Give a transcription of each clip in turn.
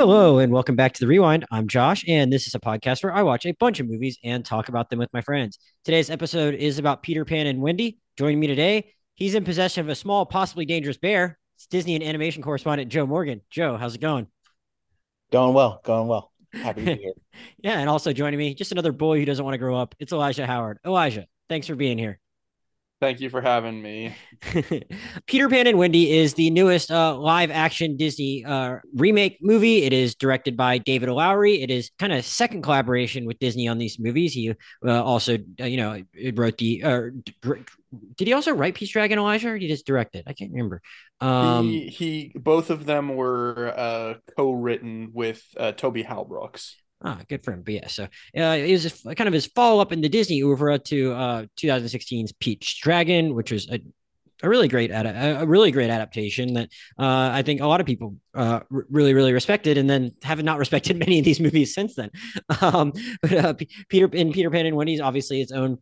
Hello and welcome back to The Rewind. I'm Josh, and this is a podcast where I watch a bunch of movies and talk about them with my friends. Today's episode is about Peter Pan and Wendy. Joining me today, he's in possession of a small, possibly dangerous bear. It's Disney and animation correspondent Joe Morgan. Joe, how's it going? Going well. Happy to be here. Yeah, and also joining me, just another boy who doesn't want to grow up. It's Elijah Howard. Elijah, thanks for being here. Thank you for having me. Peter Pan and Wendy is the newest live-action Disney remake movie. It is directed by David Lowery. It is kind of second collaboration with Disney on these movies. He also, wrote the... did he also write Pete's Dragon, Elijah, or did he just direct it? I can't remember. Both of them were co-written with Toby Halbrooks. Ah, good for him. But yeah, so it was kind of his follow-up in the Disney oeuvre to 2016's Pete's Dragon, which was a really great adaptation that I think a lot of people really, really respected, and then have not respected many of these movies since then. Peter Pan and Wendy's obviously its own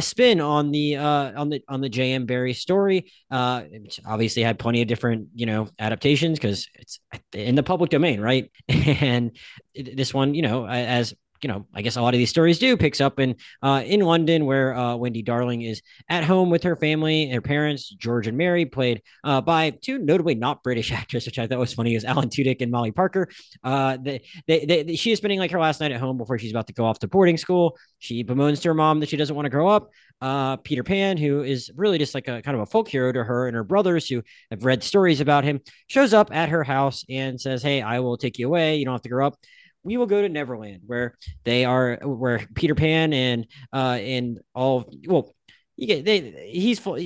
spin on the J.M. Barrie story. It's obviously had plenty of different adaptations because it's in the public domain, right? And this one, I guess a lot of these stories do, picks up in London, where Wendy Darling is at home with her family, her parents, George and Mary, played by two notably not British actors, which I thought was funny, is Alan Tudyk and Molly Parker. She is spending her last night at home before she's about to go off to boarding school. She bemoans to her mom that she doesn't want to grow up. Peter Pan, who is really just like a kind of a folk hero to her and her brothers who have read stories about him, shows up at her house and says, "Hey, I will take you away. You don't have to grow up. We will go to Neverland," where Peter Pan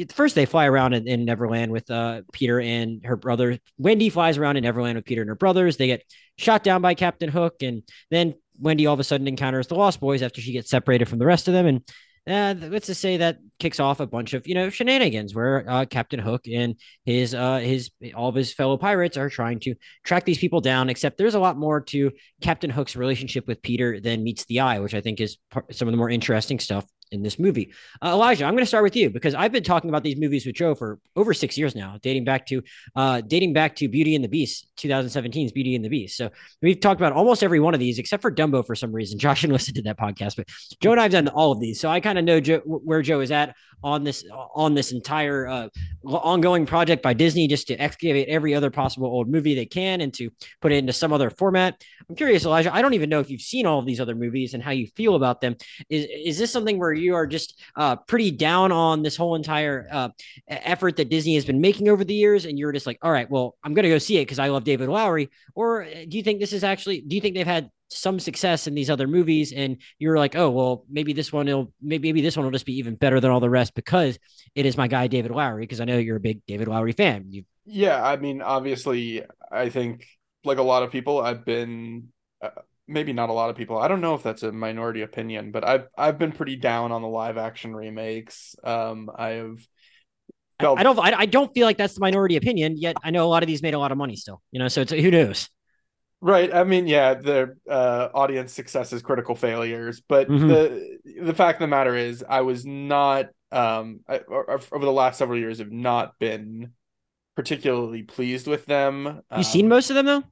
first they fly around in Neverland with Peter and her brother. Wendy flies around in Neverland with Peter and her brothers. They get shot down by Captain Hook, and then Wendy all of a sudden encounters the Lost Boys after she gets separated from the rest of them. And let's just say that kicks off a bunch of shenanigans where Captain Hook and all of his fellow pirates are trying to track these people down. Except there's a lot more to Captain Hook's relationship with Peter than meets the eye, which I think is some of the more interesting stuff in this movie. Elijah, I'm going to start with you because I've been talking about these movies with Joe for over 6 years now, dating back to Beauty and the Beast, 2017's Beauty and the Beast. So we've talked about almost every one of these except for Dumbo for some reason. Josh didn't listen to that podcast, but Joe and I've done all of these, so I kind of know where Joe is at on this entire ongoing project by Disney, just to excavate every other possible old movie they can and to put it into some other format. I'm curious, Elijah, I don't even know if you've seen all of these other movies and how you feel about them. Is this something where you are just pretty down on this whole entire effort that Disney has been making over the years, and you're just like, all right, well, I'm going to go see it because I love David Lowery? Or do you think they've had some success in these other movies and you're like, oh, well, maybe this one will just be even better than all the rest because it is my guy, David Lowery, because I know you're a big David Lowery fan. Yeah. I mean, obviously I think like a lot of people, I've been, maybe not a lot of people, I don't know if that's a minority opinion, but I've been pretty down on the live action remakes. I don't feel like that's the minority opinion yet. I know a lot of these made a lot of money still, so it's, who knows? Right. I mean, yeah, the audience success is critical failures, but the fact of the matter is I was not over the last several years have not been particularly pleased with them. You've seen most of them though?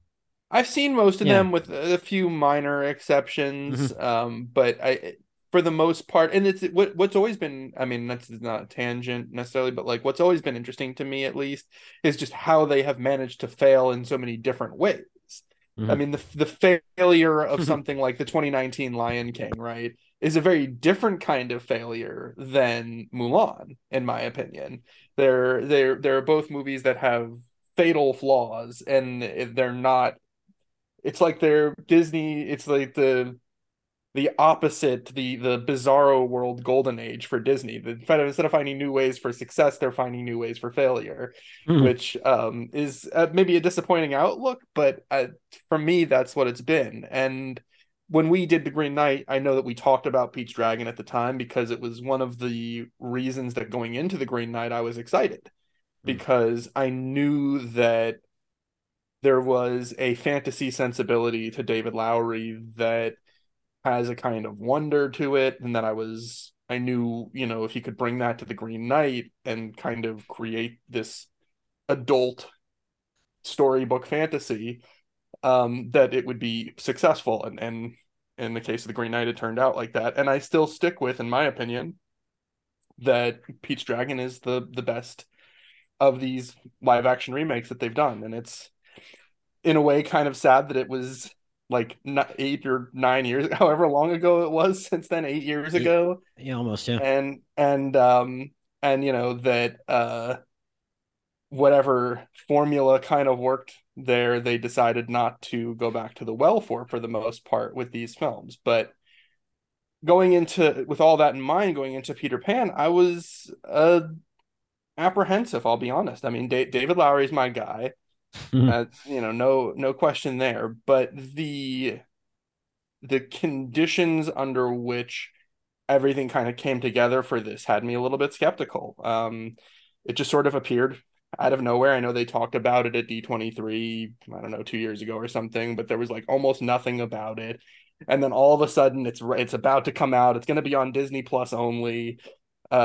I've seen most of them with a few minor exceptions, but for the most part, and it's what's always been, I mean, that's not a tangent necessarily, but like what's always been interesting to me at least is just how they have managed to fail in so many different ways. I mean, the failure of something like the 2019 Lion King, right, is a very different kind of failure than Mulan, in my opinion. There are both movies that have fatal flaws, and they're not. It's like they're Disney. It's like the opposite, the bizarro world golden age for Disney. Instead of finding new ways for success, they're finding new ways for failure, which is maybe a disappointing outlook, but for me, that's what it's been. And when we did The Green Knight, I know that we talked about Pete's Dragon at the time because it was one of the reasons that going into The Green Knight, I was excited because I knew that there was a fantasy sensibility to David Lowery that has a kind of wonder to it, and that I knew if he could bring that to The Green Knight and kind of create this adult storybook fantasy, that it would be successful. And in the case of The Green Knight, it turned out like that. And I still stick with, in my opinion, that Pete's Dragon is the best of these live action remakes that they've done. And it's in a way kind of sad that it was like 8 or 9 years, however long ago it was since then, 8 years ago. Yeah, almost. Yeah. And you know, that whatever formula kind of worked there, they decided not to go back to the well for the most part with these films. But with all that in mind, going into Peter Pan, I was apprehensive, I'll be honest. I mean, David Lowery is my guy. You know, no question there. But the conditions under which everything kind of came together for this had me a little bit skeptical. It just sort of appeared out of nowhere. I know they talked about it at D23, I don't know, 2 years ago or something, but there was like almost nothing about it. And then all of a sudden it's about to come out. It's going to be on Disney Plus only. You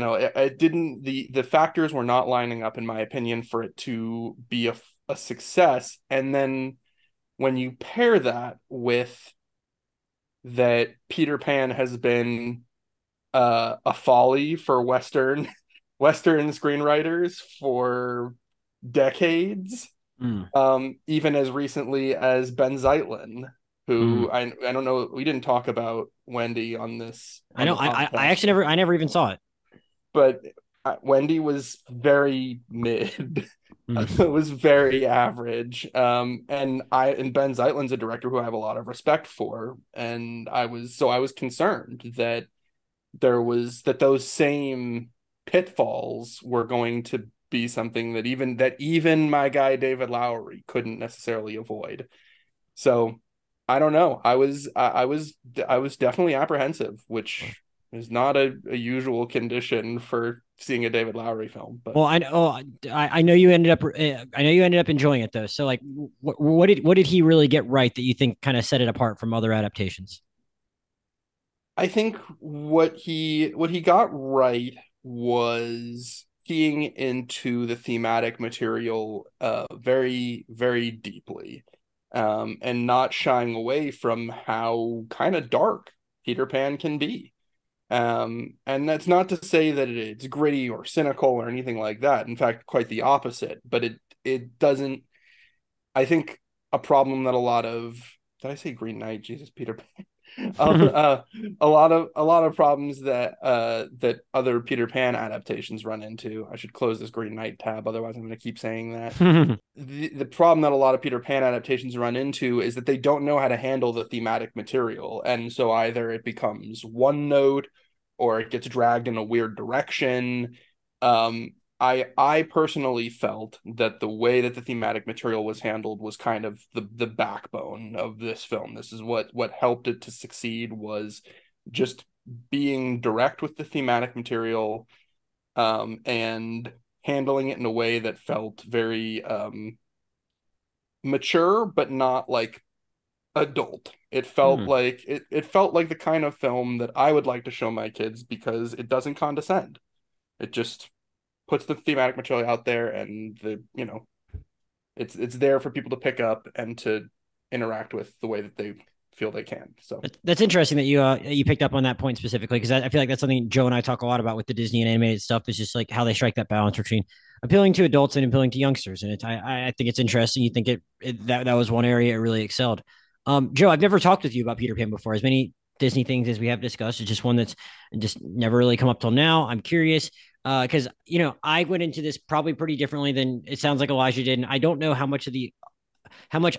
know, it didn't, the factors were not lining up, in my opinion, for it to be a success. And then when you pair that with that Peter Pan has been a folly for Western screenwriters for decades, even as recently as Ben Zeitlin, who I don't know, we didn't talk about Wendy on this. I know, I actually never even saw it. But Wendy was very mid. It was very average. And Ben Zeitlin's a director who I have a lot of respect for, and I was concerned that those same pitfalls were going to be something that even my guy David Lowery couldn't necessarily avoid. So I don't know. I was definitely apprehensive, which is not a usual condition for seeing a David Lowery film. But I know you ended up enjoying it though. So like, what did he really get right that you think kind of set it apart from other adaptations? I think what he got right was keying into the thematic material very, very deeply, and not shying away from how kind of dark Peter Pan can be. And that's not to say that it's gritty or cynical or anything like that. In fact, quite the opposite. But it doesn't, I think, a problem that a lot of, did I say Green Knight? Jesus, Peter Pan. A lot of problems that that other Peter Pan adaptations run into. I should close this Green Knight tab, otherwise I'm going to keep saying that. The problem that a lot of Peter Pan adaptations run into is that they don't know how to handle the thematic material, and so either it becomes one note or it gets dragged in a weird direction. I personally felt that the way that the thematic material was handled was kind of the backbone of this film. This is what helped it to succeed, was just being direct with the thematic material, and handling it in a way that felt very mature, but not like adult. It felt like it felt like the kind of film that I would like to show my kids, because it doesn't condescend. It just puts the thematic material out there, and you know, it's there for people to pick up and to interact with the way that they feel they can. So that's interesting that you picked up on that point specifically, because I feel like that's something Joe and I talk a lot about with the Disney and animated stuff, is just like how they strike that balance between appealing to adults and appealing to youngsters. And I think it's interesting. You think that was one area it really excelled. Joe, I've never talked with you about Peter Pan before. As many Disney things as we have discussed, it's just one that's just never really come up till now. I'm curious. Because, you know, I went into this probably pretty differently than it sounds like Elijah did. And I don't know how much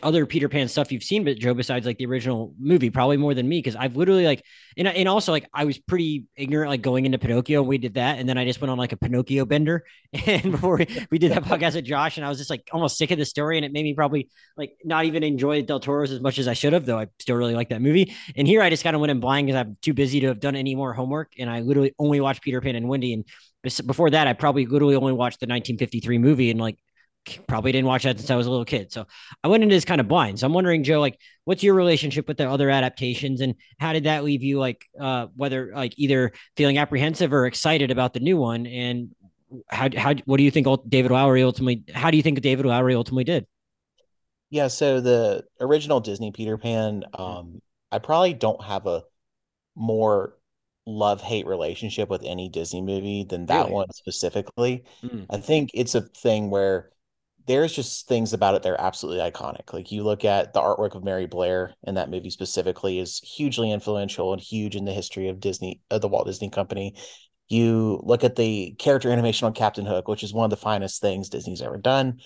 other Peter Pan stuff you've seen, but Joe, besides like the original movie, probably more than me. Because I've literally like, and also like, I was pretty ignorant, like going into Pinocchio, and we did that. And then I just went on like a Pinocchio bender. And before we did that podcast with Josh, and I was just like almost sick of the story. And it made me probably like not even enjoy Del Toro's as much as I should have, though I still really like that movie. And here I just kind of went in blind because I'm too busy to have done any more homework. And I literally only watched Peter Pan and Wendy, and before that, I probably literally only watched the 1953 movie, and like probably didn't watch that since I was a little kid. So I went into this kind of blind. So I'm wondering, Joe, like, what's your relationship with the other adaptations, and how did that leave you? Like, whether like either feeling apprehensive or excited about the new one, and how what do you think David Lowery ultimately did? Yeah, so the original Disney Peter Pan, I probably don't have a more love-hate relationship with any Disney movie than that Really? One specifically. I think it's a thing where there's just things about it that are absolutely iconic. Like, you look at the artwork of Mary Blair, and that movie specifically is hugely influential and huge in the history of Disney, of the Walt Disney Company. You look at the character animation on Captain Hook, which is one of the finest things Disney's ever done.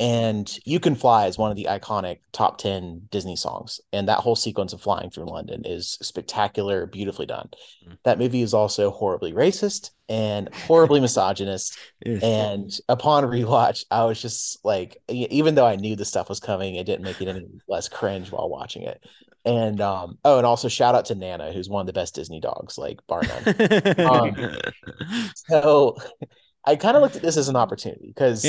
And You Can Fly is one of the iconic top 10 Disney songs. And that whole sequence of flying through London is spectacular, beautifully done. That movie is also horribly racist and horribly misogynist. And upon rewatch, I was just like, even though I knew this stuff was coming, it didn't make it any less cringe while watching it. And and also shout out to Nana, who's one of the best Disney dogs, like, bar none. So I kind of looked at this as an opportunity because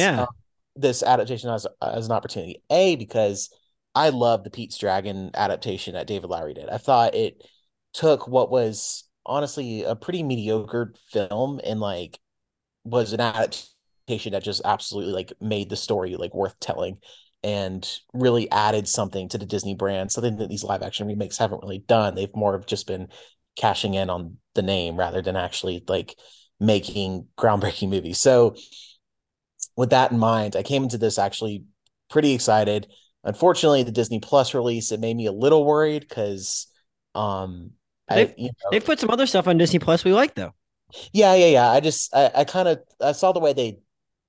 this adaptation as an opportunity. A, because I love the Pete's Dragon adaptation that David Lowery did. I thought it took what was honestly a pretty mediocre film and like was an adaptation that just absolutely like made the story like worth telling, and really added something to the Disney brand, something that these live action remakes haven't really done. They've more of just been cashing in on the name rather than actually like making groundbreaking movies. So with that in mind, I came into this actually pretty excited. Unfortunately, the Disney Plus release, it made me a little worried because they've put some other stuff on Disney Plus we like though. Yeah. I saw the way they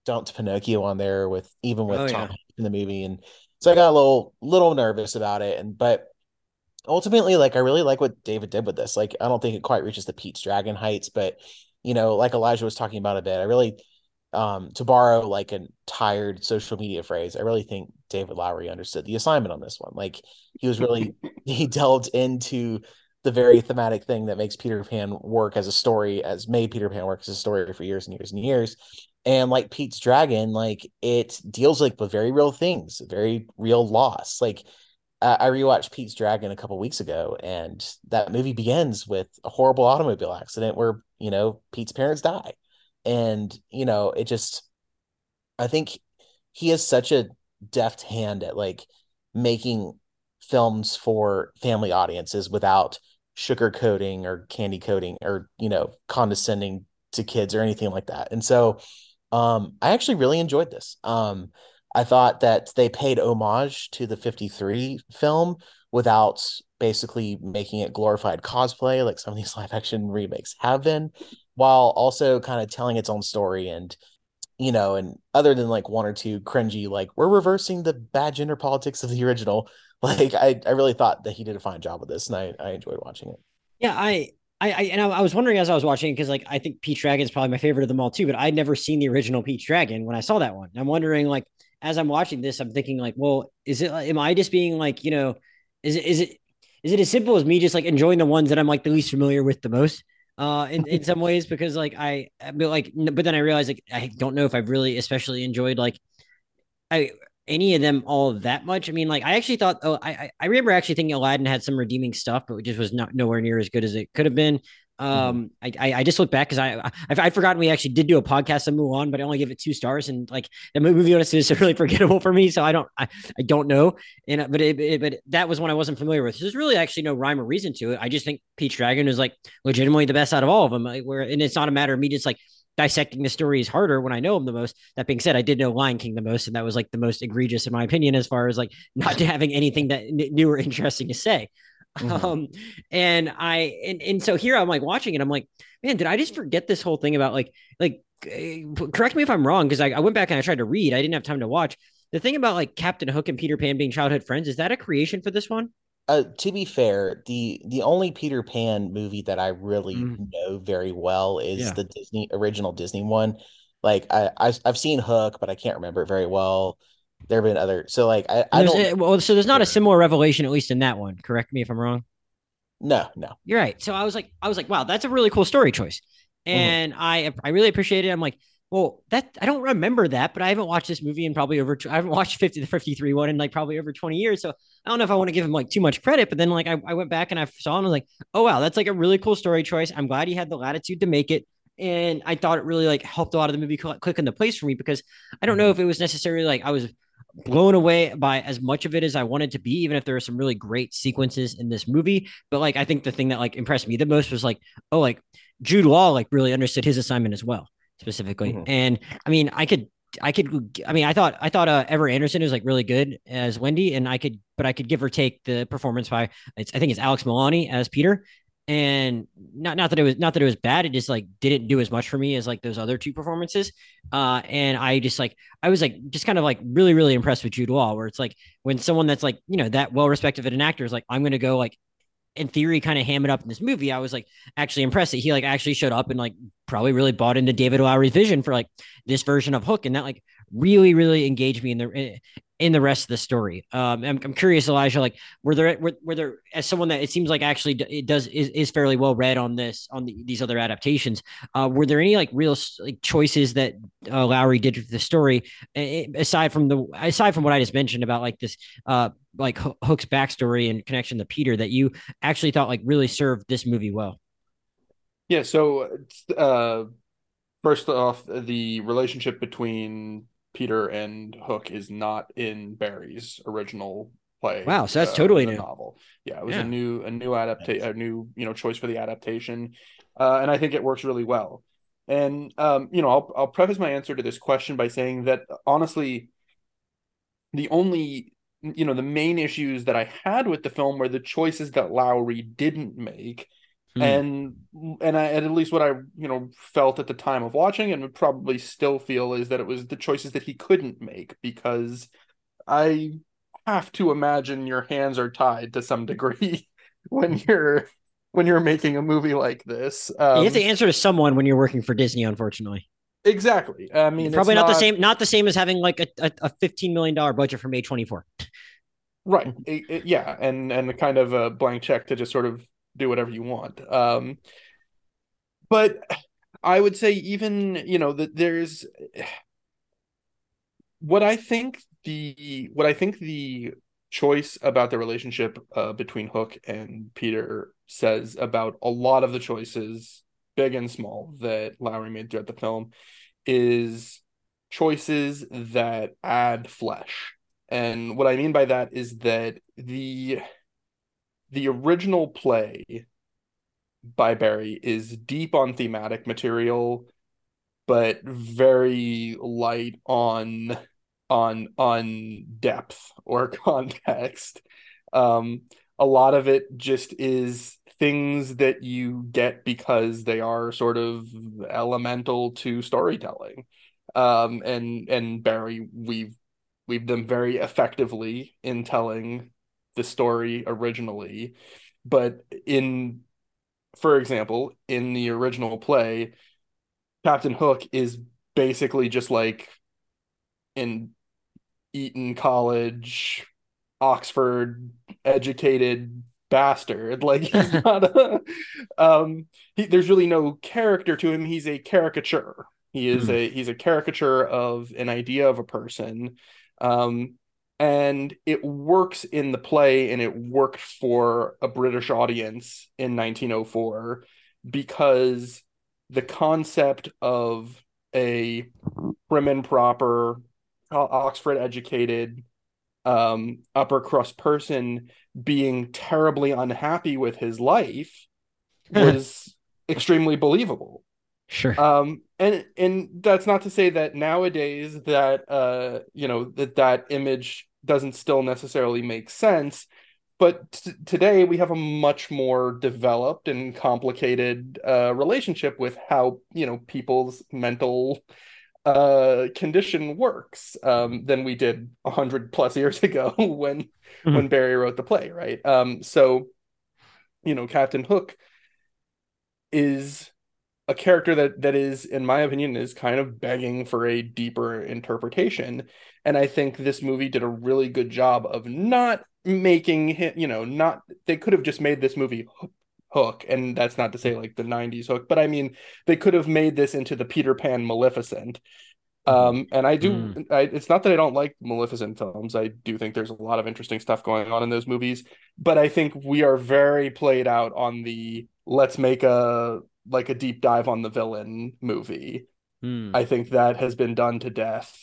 dumped Pinocchio on there with Tom in the movie, and so I got a little nervous about it, but ultimately, like, I really like what David did with this. Like, I don't think it quite reaches the Pete's Dragon heights, but like Elijah was talking about a bit, I really, to borrow like a tired social media phrase, I really think David Lowery understood the assignment on this one. Like, he was really he delved into the very thematic thing that makes Peter Pan work as a story, as made Peter Pan work as a story for years and years and years. And like Pete's Dragon, like, it deals like with very real things, very real loss. Like, I rewatched Pete's Dragon a couple weeks ago, and that movie begins with a horrible automobile accident where, Pete's parents die. And, it just, I think he is such a deft hand at like making films for family audiences without sugarcoating or candy coating or, condescending to kids or anything like that. And so, I actually really enjoyed this. I thought that they paid homage to the 53 film without basically making it glorified cosplay like some of these live action remakes have been, while also kind of telling its own story. And, and other than like one or two cringy, like, we're reversing the bad gender politics of the original, like, I really thought that he did a fine job with this, and I enjoyed watching it. Yeah, I was wondering as I was watching it, because like, I think Pete's Dragon is probably my favorite of them all too, but I'd never seen the original Pete's Dragon when I saw that one. And I'm wondering, like, as I'm watching this, I'm thinking like, well, am I just being like, is it as simple as me just like enjoying the ones that I'm like the least familiar with the most in some ways? Because like, but then I realized like, I don't know if I've really especially enjoyed like any of them all that much. I mean, like, I actually thought, I remember actually thinking Aladdin had some redeeming stuff, but it just was nowhere near as good as it could have been. I just looked back because I'd forgotten we actually did do a podcast on Mulan, but I only gave it 2 stars, and like, the movie honestly is really forgettable for me, so I don't know. And but that was one I wasn't familiar with. So there's really actually no rhyme or reason to it. I just think Pete's Dragon is like legitimately the best out of all of them. And it's not a matter of me just like dissecting the story is harder when I know them the most. That being said, I did know Lion King the most, and that was like the most egregious in my opinion, as far as like not having anything that new or interesting to say. And so here I'm like watching it, I'm like, man, did I just forget this whole thing about like correct me if I'm wrong, because I went back and I tried to read. I didn't have time to watch. The thing about like Captain Hook and Peter Pan being childhood friends, is that a creation for this one? To be fair, the only Peter Pan movie that I really know very well is the original Disney one. Like, I've seen Hook, but I can't remember it very well. There have been other, so like so there's not a similar revelation, at least in that one. Correct me if I'm wrong. No, you're right. So I was like, wow, that's a really cool story choice, and I really appreciate it. I'm like, well, that I don't remember that, but I haven't watched this movie in probably I haven't watched the 53 one in like probably over 20 years. So I don't know if I want to give him like too much credit, but then like I went back and I saw him and I was like, oh wow, that's like a really cool story choice. I'm glad he had the latitude to make it. And I thought it really like helped a lot of the movie click into place for me, because I don't know if it was necessarily like I was blown away by as much of it as I wanted to be, even if there are some really great sequences in this movie. But like, I think the thing that like impressed me the most was like, oh, like Jude Law, like really understood his assignment as well, specifically. Mm-hmm. And I mean, I thought Ever Anderson was like really good as Wendy, and I could give or take the performance by I think it's Alex Milani as Peter. And not that it was bad. It just like didn't do as much for me as like those other two performances. And I was really, really impressed with Jude Law, where it's like when someone that's like, you know, that well-respected of an actor is like, I'm going to go like, in theory, kind of ham it up in this movie. I was like actually impressed that he like actually showed up and like probably really bought into David Lowery's vision for like this version of Hook. And that like really, really engaged me in the rest of the story. I'm curious, Elijah, like were there as someone that it seems like actually is fairly well read on this, on these other adaptations, were there any like real like choices that Lowry did with the story aside from what I just mentioned about like this, like Hook's backstory and connection to Peter, that you actually thought like really served this movie well? Yeah. So first off, the relationship between Peter and Hook is not in Barrie's original play. Wow, so that's totally new. Novel. Yeah, it was a new adaptation, a new, you know, choice for the adaptation, and I think it works really well. And you know, I'll preface my answer to this question by saying that honestly, the only, you know, the main issues that I had with the film were the choices that Lowry didn't make. And at least what I, you know, felt at the time of watching and would probably still feel is that it was the choices that he couldn't make, because I have to imagine your hands are tied to some degree when you're making a movie like this. You have to answer to someone when you're working for Disney, unfortunately. Exactly. I mean, probably it's not the same as having like a $15 million budget from A24. Right. Yeah. And the kind of a blank check to just sort of do whatever you want. But I would say, even, you know, that there's what I think the choice about the relationship between Hook and Peter says about a lot of the choices, big and small, that Lowry made throughout the film is choices that add flesh. And what I mean by that is that the original play by Barrie is deep on thematic material, but very light on depth or context. A lot of it just is things that you get because they are sort of elemental to storytelling. And Barrie weaved them very effectively in telling the story originally. But for example, in the original play, Captain Hook is basically just like an Eton College, Oxford educated bastard. Like, he's not a there's really no character to him. He's a caricature. He's a caricature of an idea of a person. And it works in the play, and it worked for a British audience in 1904 because the concept of a prim and proper, Oxford-educated, upper-crust person being terribly unhappy with his life was extremely believable. Sure. And that's not to say that nowadays that you know, that image doesn't still necessarily make sense, but today we have a much more developed and complicated relationship with how, you know, people's mental condition works than we did 100+ years ago when Barrie wrote the play, right? So, you know, Captain Hook is a character that is, in my opinion, is kind of begging for a deeper interpretation. And I think this movie did a really good job of not making him, you know, not, they could have just made this movie Hook. And that's not to say like the 90s Hook, but I mean, they could have made this into the Peter Pan Maleficent. It's not that I don't like Maleficent films. I do think there's a lot of interesting stuff going on in those movies, but I think we are very played out on the, let's make a deep dive on the villain movie. I think that has been done to death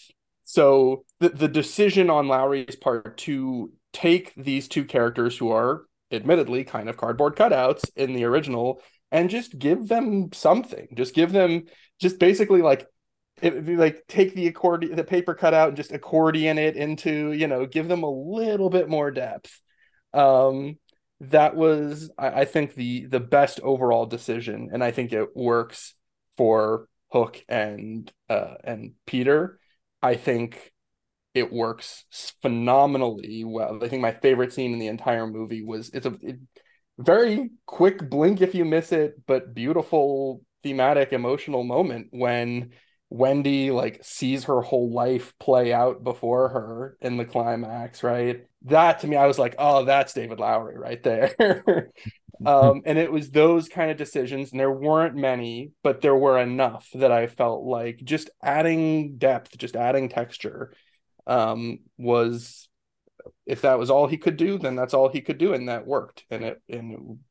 So the decision on Lowry's part to take these two characters who are admittedly kind of cardboard cutouts in the original and just give them something, just give them just basically like, it would be like take the paper cutout and just accordion it into, you know, give them a little bit more depth. That was, I think, the best overall decision. And I think it works for Hook and Peter. I think it works phenomenally well. I think my favorite scene in the entire movie was, it's a very quick blink if you miss it, but beautiful thematic emotional moment when Wendy like sees her whole life play out before her in the climax, right? That to me, I was like, oh, that's David Lowery right there. And it was those kind of decisions, and there weren't many, but there were enough that I felt like just adding depth, just adding texture was, if that was all he could do, then that's all he could do, and that worked. And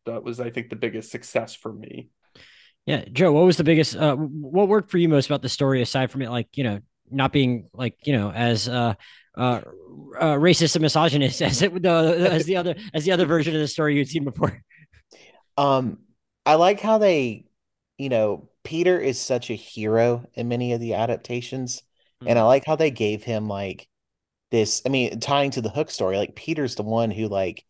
that was, I think, the biggest success for me. Yeah. Joe, what was the biggest, what worked for you most about the story aside from it? Like, you know, not being like, you know, as racist and misogynist as it as the other version of the story you'd seen before. I like how they, you know, Peter is such a hero in many of the adaptations. Mm-hmm. And I like how they gave him like this, I mean, tying to the Hook story, like Peter's the one who like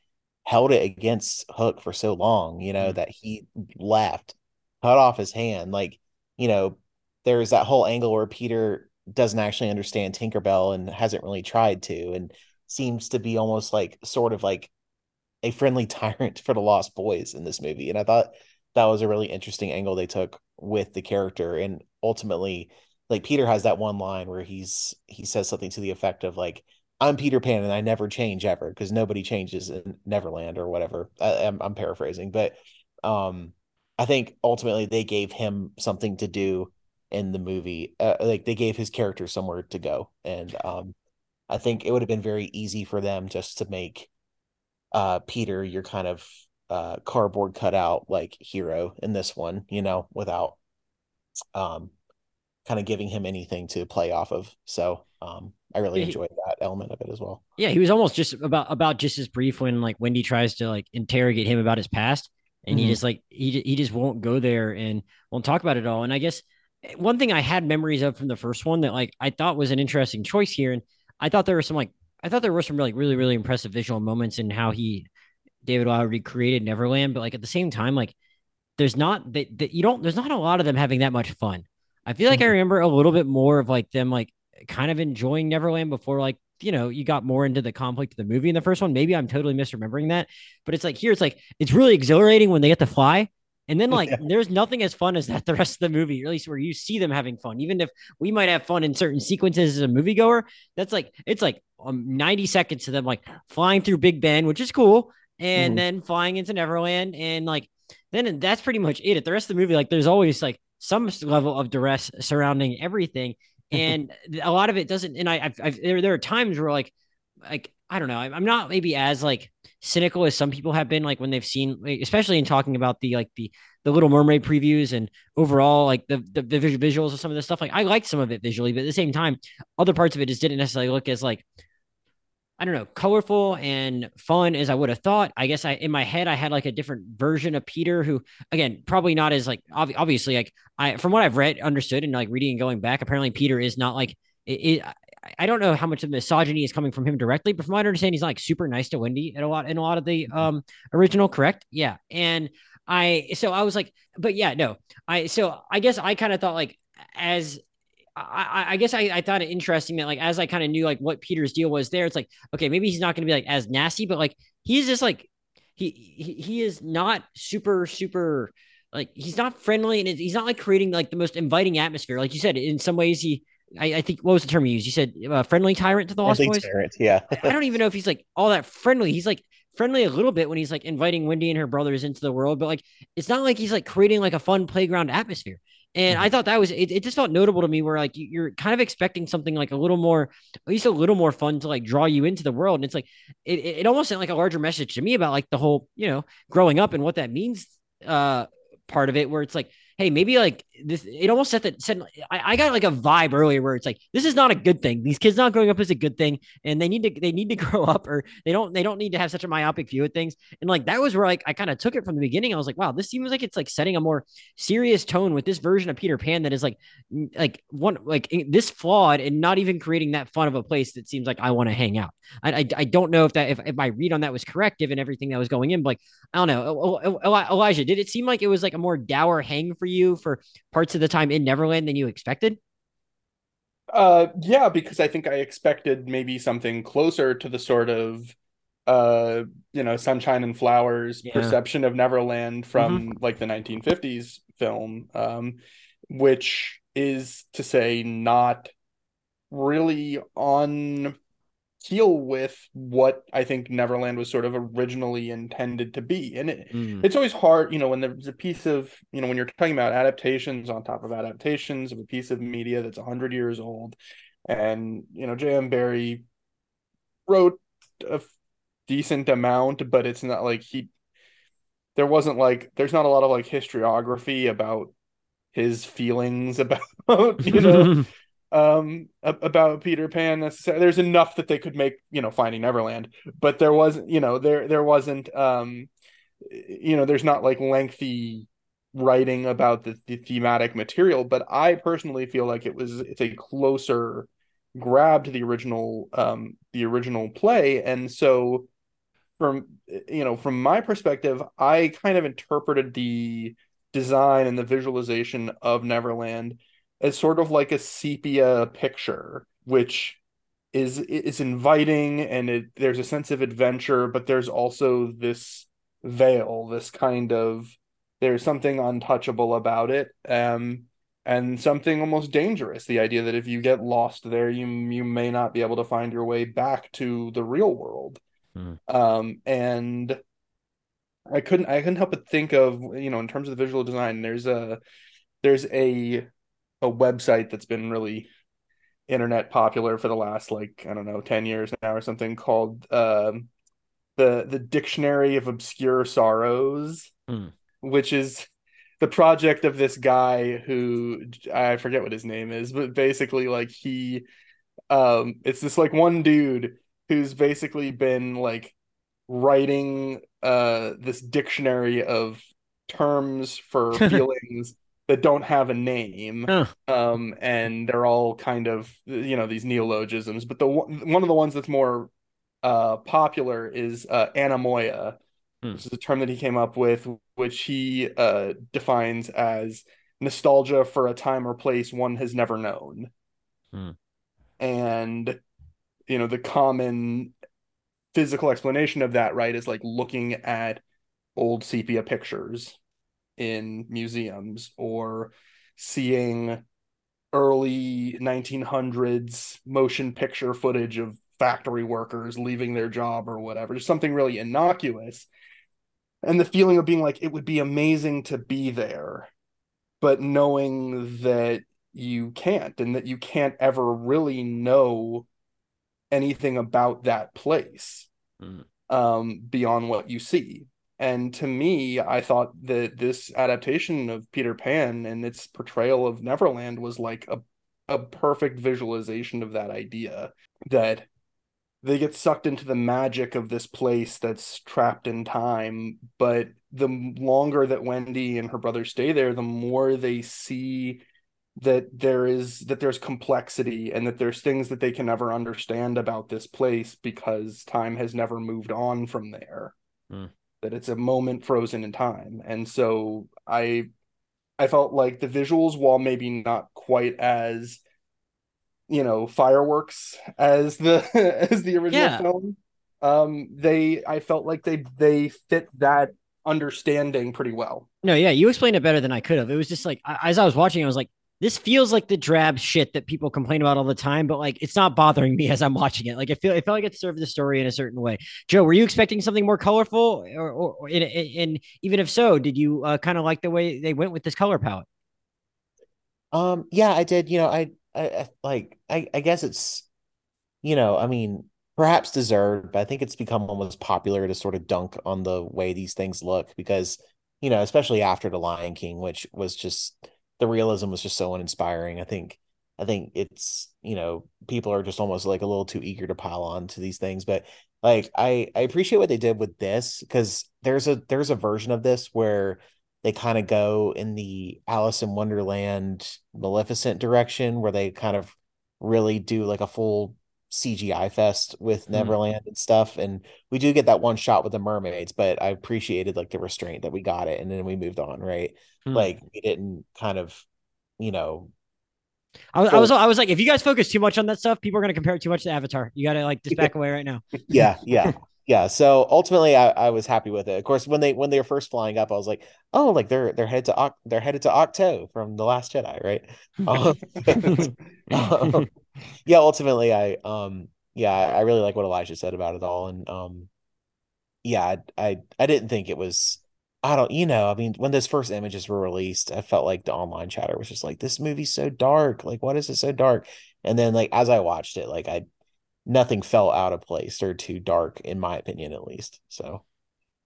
held it against Hook for so long, you know, mm-hmm. that he left. Cut off his hand, like, you know, there's that whole angle where Peter doesn't actually understand Tinkerbell and hasn't really tried to, and seems to be almost like sort of like a friendly tyrant for the Lost Boys in this movie. And I thought that was a really interesting angle they took with the character. And ultimately, like, Peter has that one line where he says something to the effect of like, I'm Peter Pan and I never change ever, because nobody changes in Neverland or whatever. I'm paraphrasing, but I think ultimately they gave him something to do in the movie. Like, they gave his character somewhere to go. And I think it would have been very easy for them just to make Peter your kind of cardboard cutout, like, hero in this one, you know, without kind of giving him anything to play off of. So I really enjoyed that element of it as well. Yeah. He was almost just about just as brief when like Wendy tries to like interrogate him about his past. And mm-hmm. he just won't go there and won't talk about it all. And I guess one thing I had memories of from the first one that like I thought was an interesting choice here. And I thought there were some like really, really impressive visual moments in how David Lowery created Neverland. But like at the same time, like there's not a lot of them having that much fun. I feel like mm-hmm. I remember a little bit more of like them like kind of enjoying Neverland before, like, you know, you got more into the conflict of the movie in the first one. Maybe I'm totally misremembering that, but it's like here, it's like, it's really exhilarating when they get to fly. And then like, there's nothing as fun as that the rest of the movie, or at least where you see them having fun. Even if we might have fun in certain sequences as a moviegoer, that's like, it's like 90 seconds of them like flying through Big Ben, which is cool. And mm-hmm. then flying into Neverland. And like, then that's pretty much it. At the rest of the movie, like there's always like some level of duress surrounding everything. And a lot of it doesn't. And there are times where like, I don't know, I'm not maybe as like cynical as some people have been, like when they've seen, especially in talking about the Little Mermaid previews and overall, like the visuals of some of this stuff. Like I liked some of it visually, but at the same time, other parts of it just didn't necessarily look as like, I don't know, colorful and fun as I would have thought. I guess in my head, I had like a different version of Peter who, again, probably not as like, obviously, like from what I've read, understood and like reading and going back, apparently Peter is not like, I don't know how much of misogyny is coming from him directly, but from what I understand, he's not like super nice to Wendy in a lot of the original, correct? Yeah. And so I was like, but yeah, no, I guess I kind of thought like as, I guess I thought it interesting that like, as I kind of knew like what Peter's deal was there, it's like, okay, maybe he's not going to be like as nasty, but like, he's just like, he is not super, super, like he's not friendly and he's not like creating like the most inviting atmosphere. Like you said, in some ways I think, what was the term you used? You said friendly tyrant to the Lost Boys? Tyrant, yeah. I don't even know if he's like all that friendly. He's like friendly a little bit when he's like inviting Wendy and her brothers into the world, but like, it's not like he's like creating like a fun playground atmosphere. And I thought that was, it just felt notable to me where like you're kind of expecting something like a little more, at least a little more fun to like draw you into the world. And it's like, it almost sent like a larger message to me about like the whole, you know, growing up and what that means part of it, where it's like, hey, maybe like this, it almost said I got like a vibe earlier where it's like, this is not a good thing. These kids not growing up is a good thing. And they need to grow up, or they don't need to have such a myopic view of things. And like, that was where like, I kind of took it from the beginning. I was like, wow, this seems like it's like setting a more serious tone with this version of Peter Pan that is like one, like this flawed and not even creating that fun of a place that seems like I want to hang out. I don't know if that, if my read on that was correct, given everything that was going in, but like, I don't know. Elijah, did it seem like it was like a more dour hang for you for parts of the time in Neverland than you expected? Yeah, because I think I expected maybe something closer to the sort of, sunshine and flowers perception of Neverland from like the 1950s film, which is to say not really on keel with what I think Neverland was sort of originally intended to be. And it's always hard, when there's a piece of, when you're talking about adaptations on top of adaptations of a piece of media that's 100 years old. And, J.M. Barrie wrote a decent amount, but it's not like there's not a lot of like historiography about his feelings about, about Peter Pan necessarily. There's enough that they could make, Finding Neverland, but there wasn't, there wasn't, there's not like lengthy writing about the thematic material, but I personally feel like it's a closer grab to the original play. And so from my perspective, I kind of interpreted the design and the visualization of Neverland as sort of like a sepia picture, which is inviting, and there's a sense of adventure, but there's also this veil, there's something untouchable about it, and something almost dangerous. The idea that if you get lost there, you may not be able to find your way back to the real world. And I couldn't help but think of, in terms of the visual design, there's a website that's been really internet popular for the last, 10 years now or something, called the Dictionary of Obscure Sorrows, which is the project of this guy who, I forget what his name is, but basically it's this one dude who's basically been writing this dictionary of terms for feelings that don't have a name. And they're all kind of, these neologisms, but one of the ones that's more popular is anamoya, which is a term that he came up with, which he defines as nostalgia for a time or place one has never known. And, the common physical explanation of that, right, is looking at old sepia pictures in museums, or seeing early 1900s motion picture footage of factory workers leaving their job or whatever, just something really innocuous. And the feeling of being it would be amazing to be there, but knowing that you can't, and that you can't ever really know anything about that place beyond what you see. And to me, I thought that this adaptation of Peter Pan and its portrayal of Neverland was a perfect visualization of that idea, that they get sucked into the magic of this place that's trapped in time. But the longer that Wendy and her brother stay there, the more they see that there's complexity, and that there's things that they can never understand about this place because time has never moved on from there. That it's a moment frozen in time. And so I felt like the visuals, while maybe not quite as, fireworks as the original film, I felt like they fit that understanding pretty well. No, yeah, you explained it better than I could have. It was just as I was watching, I was like, this feels like the drab shit that people complain about all the time, but it's not bothering me as I'm watching it. It felt like it served the story in a certain way. Joe, were you expecting something more colorful, or and even if so, did you kind of like the way they went with this color palette? Yeah, I did. I guess it's, perhaps deserved, but I think it's become almost popular to sort of dunk on the way these things look, because you know, especially after The Lion King, which was just, the realism was just so uninspiring. I think it's, you know, people are just almost like a little too eager to pile on to these things. But like, I appreciate what they did with this, because there's a version of this where they kind of go in the Alice in Wonderland Maleficent direction, where they kind of really do like a full CGI fest with Neverland and stuff. And we do get that one shot with the mermaids, but I appreciated like the restraint that we got it. And then we moved on. Right. Like, we didn't kind of, you know, I was like, if you guys focus too much on that stuff, people are going to compare it too much to Avatar. You got to like just back away right now. Yeah. So ultimately I was happy with it. Of course, when they were first flying up, I was like, oh, like they're headed to Octo from The Last Jedi. Right. Yeah, ultimately I really like what Elijah said about it all. And I didn't think it was, I don't, you know, I mean, when those first images were released, I felt like the online chatter was just like, this movie's so dark, like what is it so dark? And then like as I watched it, like nothing fell out of place or too dark, in my opinion, at least. So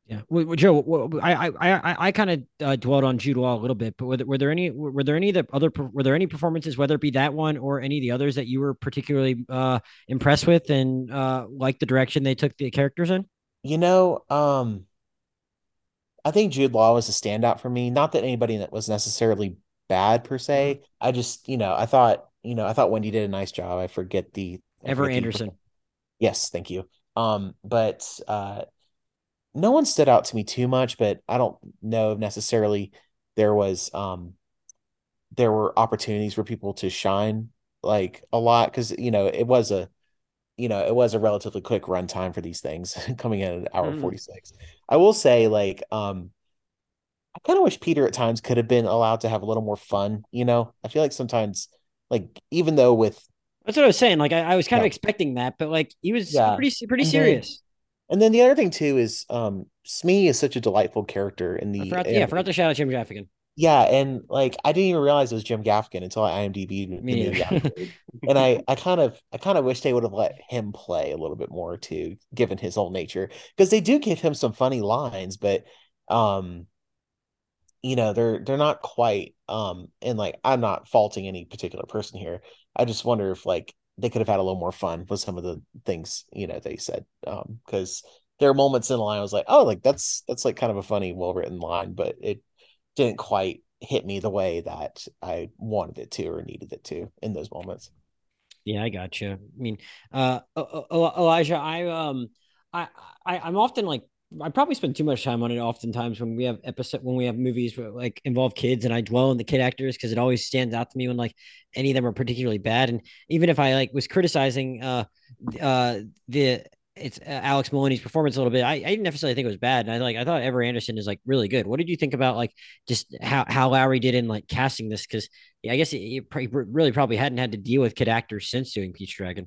yeah, well, Joe, I kind of dwelled on Jude Law a little bit, but were there any performances, whether it be that one or any of the others, that you were particularly impressed with and like the direction they took the characters in? You know, I think Jude Law was a standout for me. Not that anybody that was necessarily bad per se. I just, you know, I thought Wendy did a nice job. I forget the Ever Anderson. Yes, thank you. No one stood out to me too much, but I don't know necessarily there were opportunities for people to shine like a lot, because you know it was a relatively quick run time for these things coming in at an hour 46. I will say, like, I kind of wish Peter at times could have been allowed to have a little more fun. You know, I feel like sometimes, like, even though with that's what I was saying, like I was kind of expecting that, but like he was pretty serious. And then the other thing too is Smee is such a delightful character in the I forgot to shout out Jim Gaffigan. Yeah, and like I didn't even realize it was Jim Gaffigan until I IMDb'd the and I kind of wish they would have let him play a little bit more too, given his whole nature, because they do give him some funny lines, but you know, they're not quite and like I'm not faulting any particular person here. I just wonder if like they could have had a little more fun with some of the things, you know, they said, because there are moments in the line I was like, oh, like that's like kind of a funny, well-written line, but it didn't quite hit me the way that I wanted it to or needed it to in those moments. Yeah, I got you. I mean, Elijah, I'm often like, I probably spend too much time on it oftentimes when we have movies where like involve kids, and I dwell on the kid actors because it always stands out to me when like any of them are particularly bad. And even if I like was criticizing Alex Mullaney's performance a little bit, I didn't necessarily think it was bad. And I thought Ever Anderson is like really good. What did you think about like just how Lowry did in like casting this? Because yeah, I guess he really probably hadn't had to deal with kid actors since doing Pete's Dragon.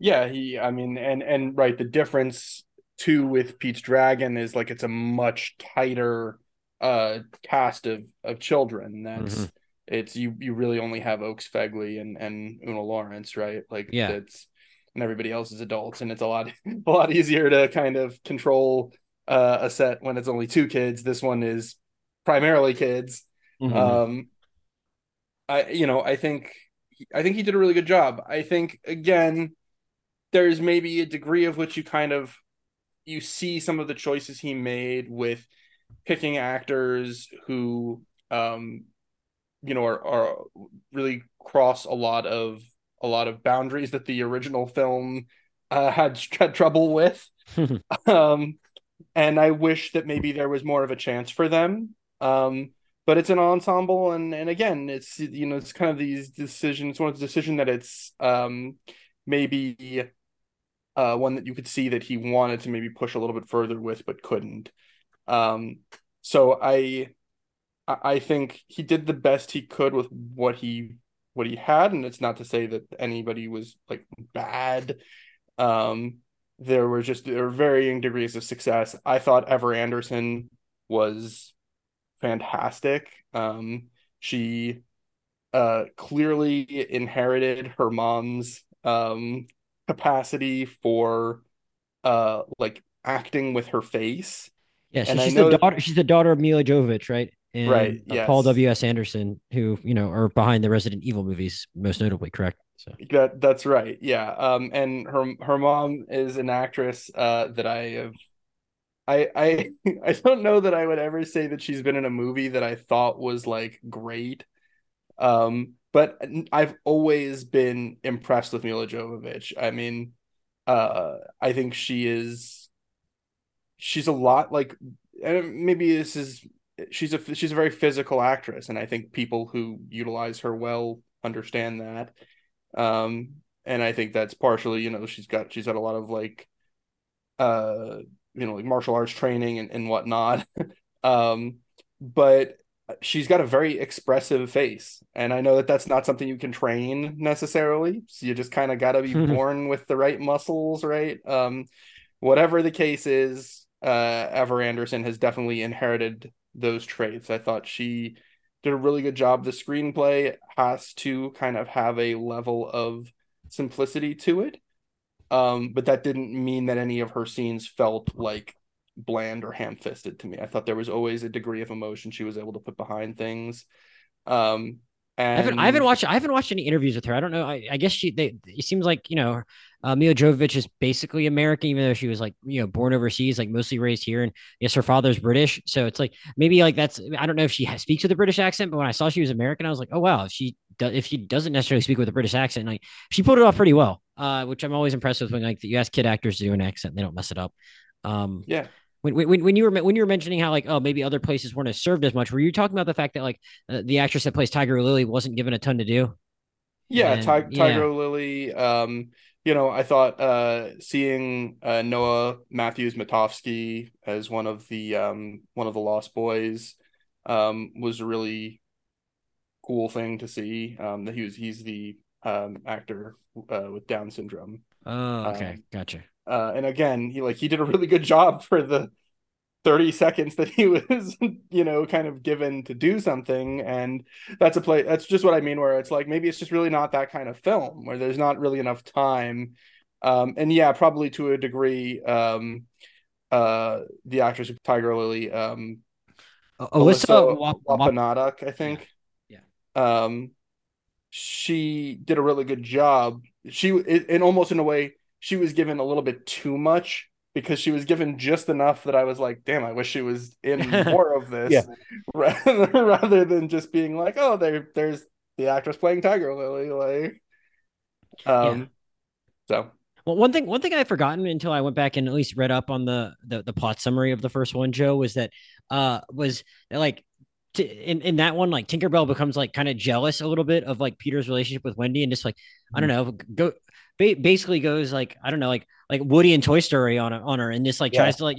Yeah, and right, the difference too with Pete's Dragon is like it's a much tighter cast of children. That's it's you really only have Oakes Fegley and Una Lawrence, right? Like that's, and everybody else is adults, and it's a lot easier to kind of control a set when it's only two kids. This one is primarily kids. I think he did a really good job. I think again there's maybe a degree of which you see some of the choices he made with picking actors who, are really cross a lot of boundaries that the original film had trouble with. And I wish that maybe there was more of a chance for them. But it's an ensemble. And again, it's, you know, it's kind of these decisions. It's one of the decision that it's maybe one that you could see that he wanted to maybe push a little bit further with, but couldn't. So I think he did the best he could with what he had, and it's not to say that anybody was like bad. There were varying degrees of success. I thought Ever Anderson was fantastic. She clearly inherited her mom's capacity for like acting with her face, Yeah, so she's the daughter. She's the daughter of Mila Jovovich, right? And right. Yes. Paul W.S. Anderson, who are behind the Resident Evil movies, most notably, correct? So that's right. Yeah. And her mom is an actress that I have. I don't know that I would ever say that she's been in a movie that I thought was like great. But I've always been impressed with Mila Jovovich. I mean, I think she's a lot like, and maybe this is, she's a very physical actress. And I think people who utilize her well understand that. And I think that's partially, she's had a lot of like martial arts training and whatnot. But she's got a very expressive face. And I know that that's not something you can train necessarily. So you just kind of got to be born with the right muscles, right? Whatever the case is, Ever Anderson has definitely inherited those traits. I thought she did a really good job. The screenplay has to kind of have a level of simplicity to it. But that didn't mean that any of her scenes felt like bland or ham-fisted to me. I thought there was always a degree of emotion she was able to put behind things. I haven't watched any interviews with her. I don't know. I guess it seems like, Mila Jovovich is basically American, even though she was like, born overseas, like mostly raised here. And yes, her father's British. So it's like, maybe like that's, I don't know if she speaks with a British accent, but when I saw she was American, I was like, oh, wow. If she doesn't necessarily speak with a British accent, like she pulled it off pretty well, which I'm always impressed with when like you ask kid actors to do an accent, and they don't mess it up. Yeah. When you were mentioning how like, oh, maybe other places weren't as served as much, were you talking about the fact that like the actress that plays Tiger Lily wasn't given a ton to do? Yeah, Tiger Lily. I thought seeing Noah Matthews Matofsky as one of the Lost Boys was a really cool thing to see. That he's the actor with Down syndrome. Oh, okay, gotcha. And again, he did a really good job for the 30 seconds that he was, kind of given to do something. And that's just what I mean, where it's like, maybe it's just really not that kind of film where there's not really enough time. And yeah, probably to a degree, the actress of Tiger Lily, Alyssa Waponadoc, I think. Yeah. She did a really good job. She was given a little bit too much, because she was given just enough that I was like, damn, I wish she was in more of this. Yeah. Rather than just being like, oh, there's the actress playing Tiger Lily. So. Well, one thing I had forgotten until I went back and at least read up on the plot summary of the first one, Joe, was that in that one, like Tinkerbell becomes like kind of jealous a little bit of like Peter's relationship with Wendy, and just like, I don't know, basically goes like, I don't know, like Woody and Toy Story on her, and just like tries to like,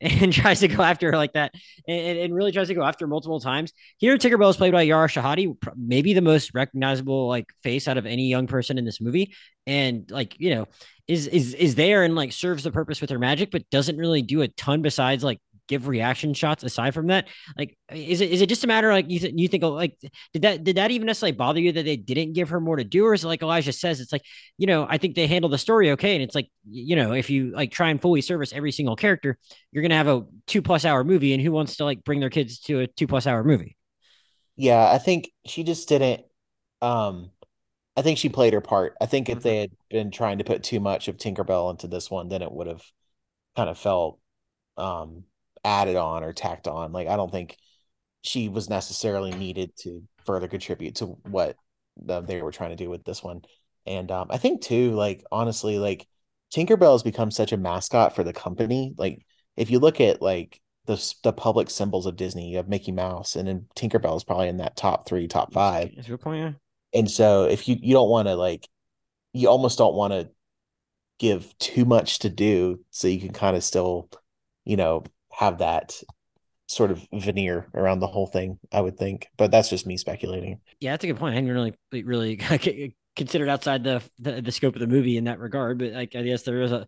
and tries to go after her like that, and really tries to go after her multiple times. Here, Tinkerbell is played by Yara Shahadi, maybe the most recognizable like face out of any young person in this movie, and like, is there and like serves the purpose with her magic, but doesn't really do a ton besides like give reaction shots aside from that. Like, is it just a matter of, like, you think like did that even necessarily bother you that they didn't give her more to do? Or is it like Elijah says, it's like, I think they handle the story okay, and it's like, if you like try and fully service every single character, you're gonna have a 2+ hour movie, and who wants to like bring their kids to a 2+ hour movie? Yeah, I think she just didn't I think she played her part. I think if they had been trying to put too much of Tinkerbell into this one, then it would have kind of felt added on or tacked on. Like, I don't think she was necessarily needed to further contribute to what they were trying to do with this one. And I think too, like, honestly, like Tinkerbell has become such a mascot for the company. Like, if you look at like the public symbols of Disney, you have Mickey Mouse, and then Tinkerbell is probably in that top 5. That's a good point, yeah. And so if you don't want to, like, you almost don't want to give too much to do, so you can kind of still, have that sort of veneer around the whole thing, I would think. But that's just me speculating. Yeah, that's a good point. I hadn't really considered outside the scope of the movie in that regard, but like, I guess there was a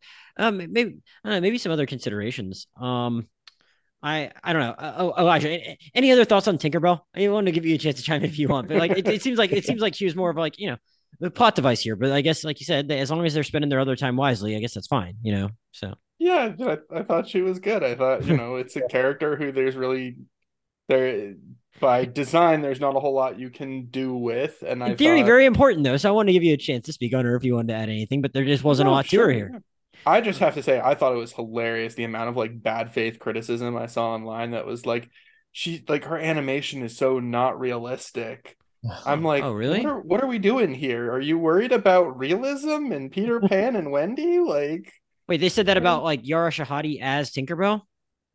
maybe, I don't know, maybe some other considerations. I don't know. Oh, Elijah, any other thoughts on Tinkerbell? I wanted to give you a chance to chime in if you want, but like it seems like she was more of like, the plot device here. But I guess, like you said, as long as they're spending their other time wisely, I guess that's fine. So. Yeah, I thought she was good. I thought, you know, it's a character who there's really there by design. There's not a whole lot you can do with. And in theory, very important though. So I want to give you a chance to speak on her if you wanted to add anything, but there just wasn't a lot to her here. Yeah. I just have to say, I thought it was hilarious the amount of like bad faith criticism I saw online that was like, she like her animation is so not realistic. I'm like, oh, really? What are we doing here? Are you worried about realism and Peter Pan and Wendy? Like, wait, they said that about like Yara Shahadi as Tinkerbell?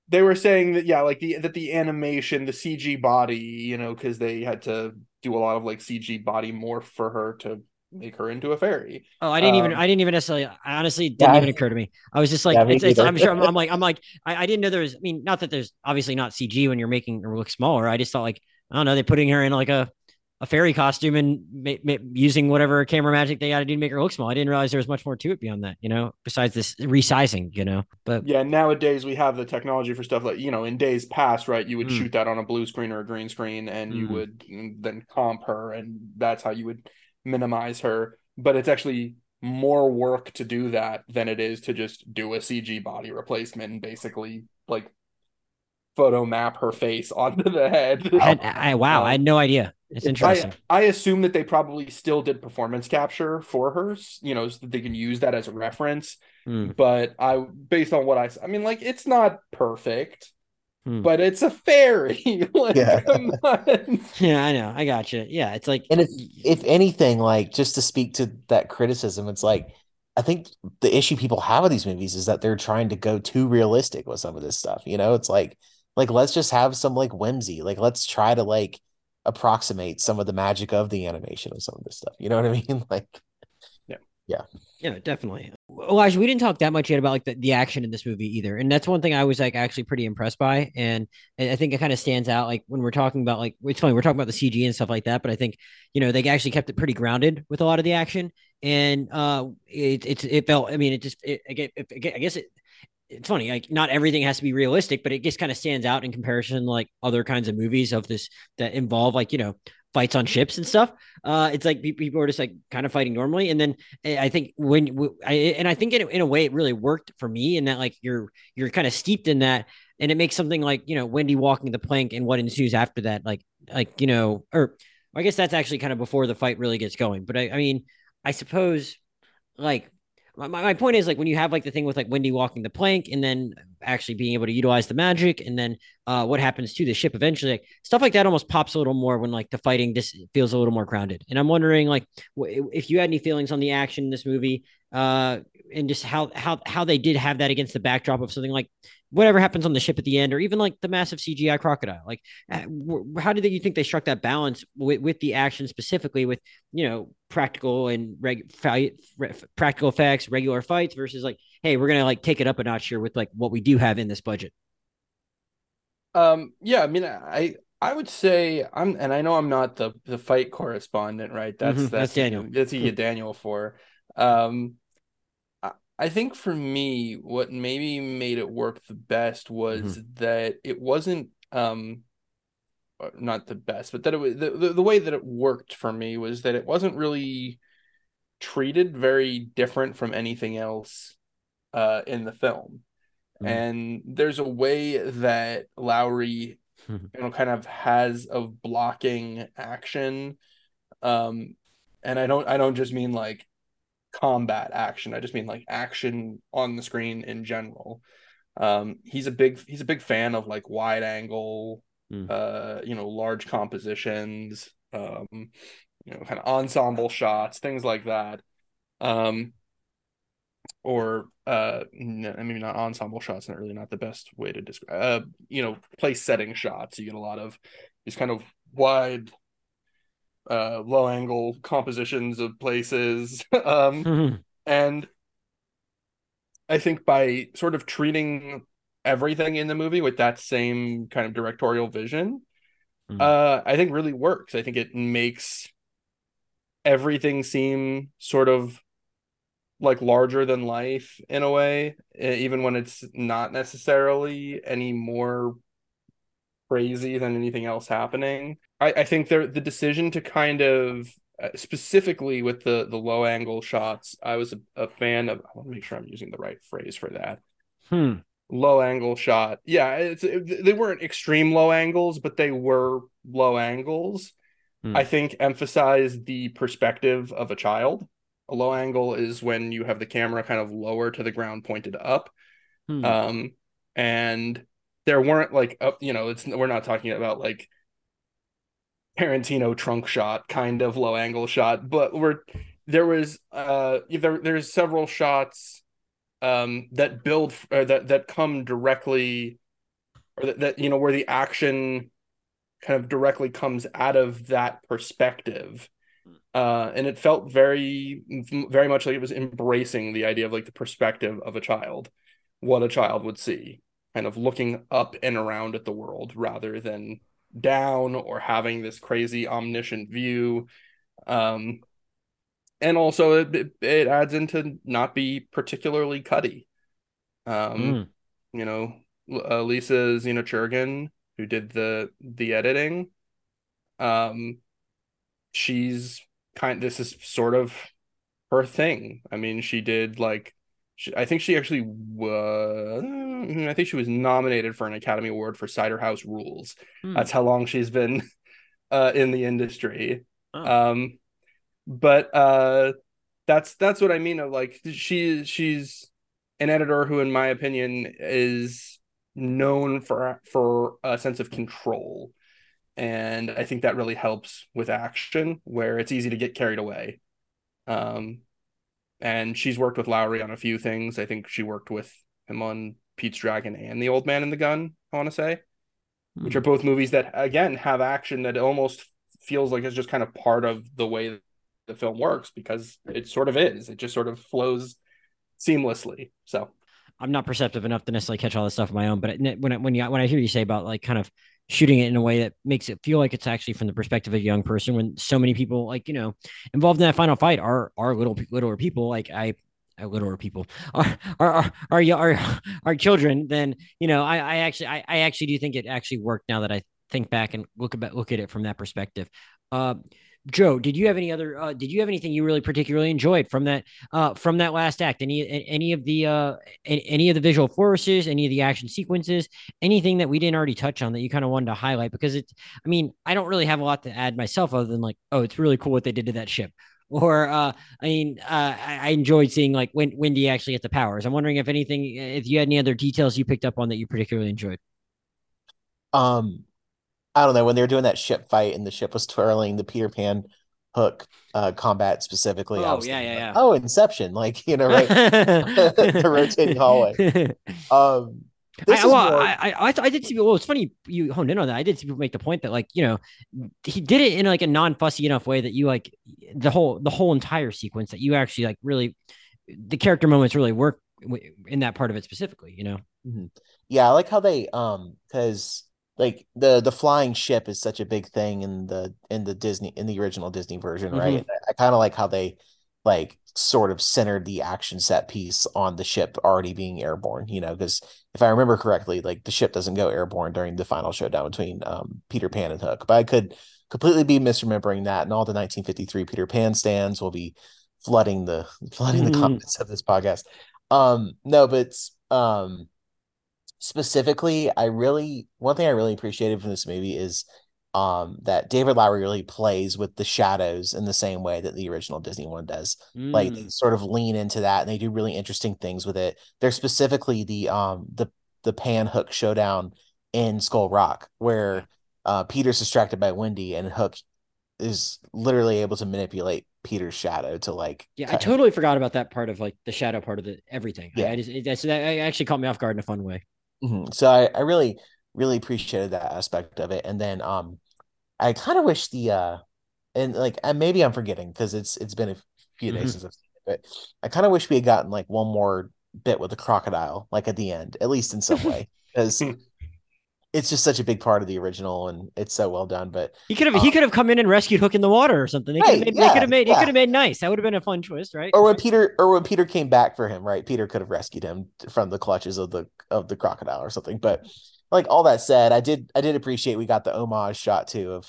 They were saying that, yeah, like the animation, the CG body, you know, because they had to do a lot of like CG body morph for her to make her into a fairy. Oh, I didn't even necessarily, honestly, it didn't even occur to me. I was just like, it's, I'm sure I'm like, I didn't know there was, I mean, not that there's obviously not CG when you're making her look smaller. I just thought like, I don't know, they're putting her in like a fairy costume and using whatever camera magic they got to do to make her look small. I didn't realize there was much more to it beyond that, you know, besides this resizing, you know, but yeah, nowadays we have the technology for stuff like, you know, in days past, right. You would shoot that on a blue screen or a green screen and you would then comp her. And that's how you would minimize her, but it's actually more work to do that than it is to just do a CG body replacement and basically like photo map her face onto the head. I had no idea. It's interesting. I assume that they probably still did performance capture for her, you know, so that they can use that as a reference. But based on what I mean, like it's not perfect, but it's a fairy. Like, yeah. Yeah, I know. I gotcha. Yeah, it's like, and if anything, like just to speak to that criticism, it's like I think the issue people have with these movies is that they're trying to go too realistic with some of this stuff. You know, it's like let's just have some like whimsy. Like let's try to like approximate some of the magic of the animation of some of this stuff. You know what I mean? Like, yeah, definitely. Elijah, we didn't talk that much yet about like the action in this movie either, and that's one thing I was like actually pretty impressed by, and I think it kind of stands out. Like when we're talking about like it's funny we're talking about the CG and stuff like that, but I think you know they actually kept it pretty grounded with a lot of the action, and it felt. I mean, I guess it's funny, like not everything has to be realistic, but it just kind of stands out in comparison to like other kinds of movies of this that involve like, you know, fights on ships and stuff. It's like people are just like kind of fighting normally. And then I think I think in a way it really worked for me in that like you're kind of steeped in that. And it makes something like, you know, Wendy walking the plank and what ensues after that, like, you know, or I guess that's actually kind of before the fight really gets going. But I mean, I suppose like, my point is like when you have like the thing with like Wendy walking the plank and then actually being able to utilize the magic and then what happens to the ship eventually, like stuff like that almost pops a little more when like the fighting just feels a little more grounded. And I'm wondering like if you had any feelings on the action in this movie and just how they did have that against the backdrop of something like whatever happens on the ship at the end or even like the massive CGI crocodile. Like how do you think they struck that balance with the action specifically with, you know, practical and practical effects, regular fights versus like, hey, we're going to like take it up a notch here with like what we do have in this budget. Yeah, I mean, I would say I know I'm not the fight correspondent, right? That's Daniel. That's you get Daniel for. I think for me, what maybe made it work the best was that it wasn't not the best, but that it was the way that it worked for me was that it wasn't really treated very different from anything else in the film. And there's a way that Lowry, you know, kind of has of blocking action, and I don't just mean like combat action. I just mean like action on the screen in general. He's a big fan of like wide angle, you know, large compositions, you know, kind of ensemble shots, things like that. I mean, not ensemble shots, not really not the best way to describe, you know, place setting shots. You get a lot of these kind of wide, low angle compositions of places. And I think by sort of treating everything in the movie with that same kind of directorial vision, I think really works. I think it makes everything seem sort of like larger than life in a way, even when it's not necessarily any more crazy than anything else happening. I think the decision to kind of specifically with the low angle shots, I was a fan of. I want to make sure I'm using the right phrase for that. Low angle shot. Yeah, they weren't extreme low angles, but they were low angles. I think emphasize the perspective of a child. A low angle is when you have the camera kind of lower to the ground, pointed up. And there weren't like, we're not talking about like Tarantino trunk shot kind of low angle shot, but there's several shots that build that come directly, or that where the action kind of directly comes out of that perspective. And it felt very, very much like it was embracing the idea of like the perspective of a child, what a child would see, kind of looking up and around at the world rather than down or having this crazy omniscient view. And also it adds into not be particularly cutty. Lisa Churgan, who did the editing, she's this is sort of her thing. I mean, she did I think she was nominated for an Academy Award for Cider House Rules. That's how long she's been in the industry. But that's what I mean of like she's an editor who, in my opinion, is known for a sense of control. And I think that really helps with action, where it's easy to get carried away. And she's worked with Lowry on a few things. I think she worked with him on Pete's Dragon and The Old Man and the Gun, I want to say, which are both movies that, again, have action that almost feels like it's just kind of part of the way the film works, because it sort of is. It just sort of flows seamlessly. So I'm not perceptive enough to necessarily catch all this stuff on my own, but when I hear you say about like kind of shooting it in a way that makes it feel like it's actually from the perspective of a young person, when so many people involved in that final fight are littler people, like littler people are children. Then I actually do think it actually worked, now that I think back and look at it from that perspective. Joe, did you have any other? Did you have anything you really particularly enjoyed from that last act? Any of the visual flourishes, any of the action sequences, anything that we didn't already touch on that you kind of wanted to highlight? Because I don't really have a lot to add myself, other than like, oh, it's really cool what they did to that ship. Or I enjoyed seeing like Wendy actually get the powers. I'm wondering if you had any other details you picked up on that you particularly enjoyed. I don't know, when they were doing that ship fight and the ship was twirling, the Peter Pan hook combat specifically. Oh, yeah. Oh, Inception, right? The rotating hallway. I did see. Well, it's funny you honed in on that. I did see people make the point that he did it in like a non-fussy enough way that you like the whole entire sequence, that you actually like really the character moments really work in that part of it specifically. Yeah, I like how they because. Like the flying ship is such a big thing in the original Disney version, right? Mm-hmm. I kind of like how they like sort of centered the action set piece on the ship already being airborne, because if I remember correctly, like the ship doesn't go airborne during the final showdown between Peter Pan and Hook. But I could completely be misremembering that, and all the 1953 Peter Pan stands will be flooding the comments of this podcast. Specifically, one thing I really appreciated from this movie is that David Lowery really plays with the shadows in the same way that the original Disney one does. Like they sort of lean into that, and they do really interesting things with it. They're specifically the Pan Hook showdown in Skull Rock, where Peter's distracted by Wendy and Hook is literally able to manipulate Peter's shadow to like. Yeah, I totally forgot about that part of like the shadow part of the everything. Yeah, that actually caught me off guard in a fun way. Mm-hmm. So I really, really appreciated that aspect of it. And then I kind of wish maybe I'm forgetting because it's been a few days since I've seen it, but I kind of wish we had gotten like one more bit with the crocodile, like at the end, at least in some way, because it's just such a big part of the original and it's so well done. But he could have come in and rescued Hook in the water or something. They could have made nice. That would have been a fun twist, right? Or when Peter came back for him, right? Peter could have rescued him from the clutches of the crocodile or something. But like all that said, I did appreciate we got the homage shot too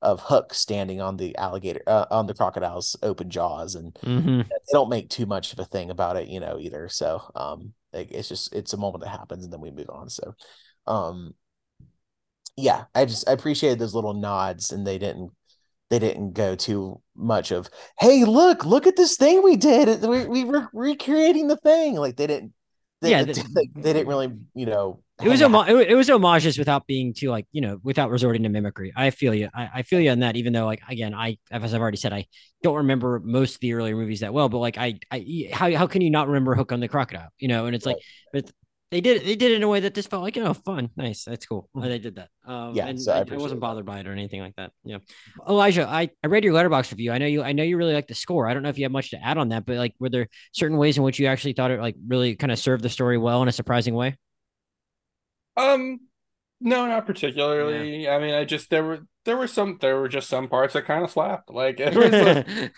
of Hook standing on the alligator on the crocodile's open jaws, and they don't make too much of a thing about it, either. So Like, it's just, it's a moment that happens and then we move on. So, yeah, I appreciated those little nods, and they didn't go too much of, hey, look at this thing we did. We were recreating the thing. Like, they didn't really, it was homages without being too, like, without resorting to mimicry. I feel you on that, even though, like, again, as I've already said, I don't remember most of the earlier movies that well, but like, how can you not remember Hook on the Crocodile, and it's like, right. But they did it in a way that just felt like, fun. Nice. That's cool. They did that. I wasn't bothered by it or anything like that. Yeah. Elijah, I read your Letterboxd review. I know you really like the score. I don't know if you have much to add on that, but like, were there certain ways in which you actually thought it like really kind of served the story well in a surprising way? No, not particularly. Yeah. I mean, there were just some parts that kind of slapped. Like, it was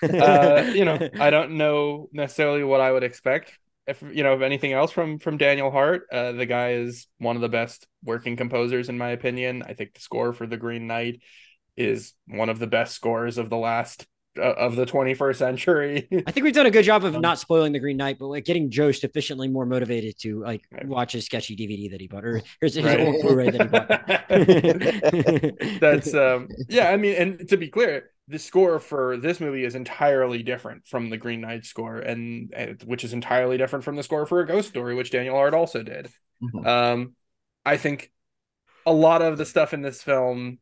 like, I don't know necessarily what I would expect if anything else from Daniel Hart. The guy is one of the best working composers, in my opinion. I think the score for The Green Knight is one of the best scores of the last of the 21st century. I think we've done a good job of not spoiling The Green Knight, but like getting Joe sufficiently more motivated to like watch his sketchy DVD that he bought, or his old Blu-ray that he bought. That's yeah. I mean, and to be clear, the score for this movie is entirely different from The Green Knight score, and which is entirely different from the score for A Ghost Story, which Daniel Hart also did. Mm-hmm. I think a lot of the stuff in this film,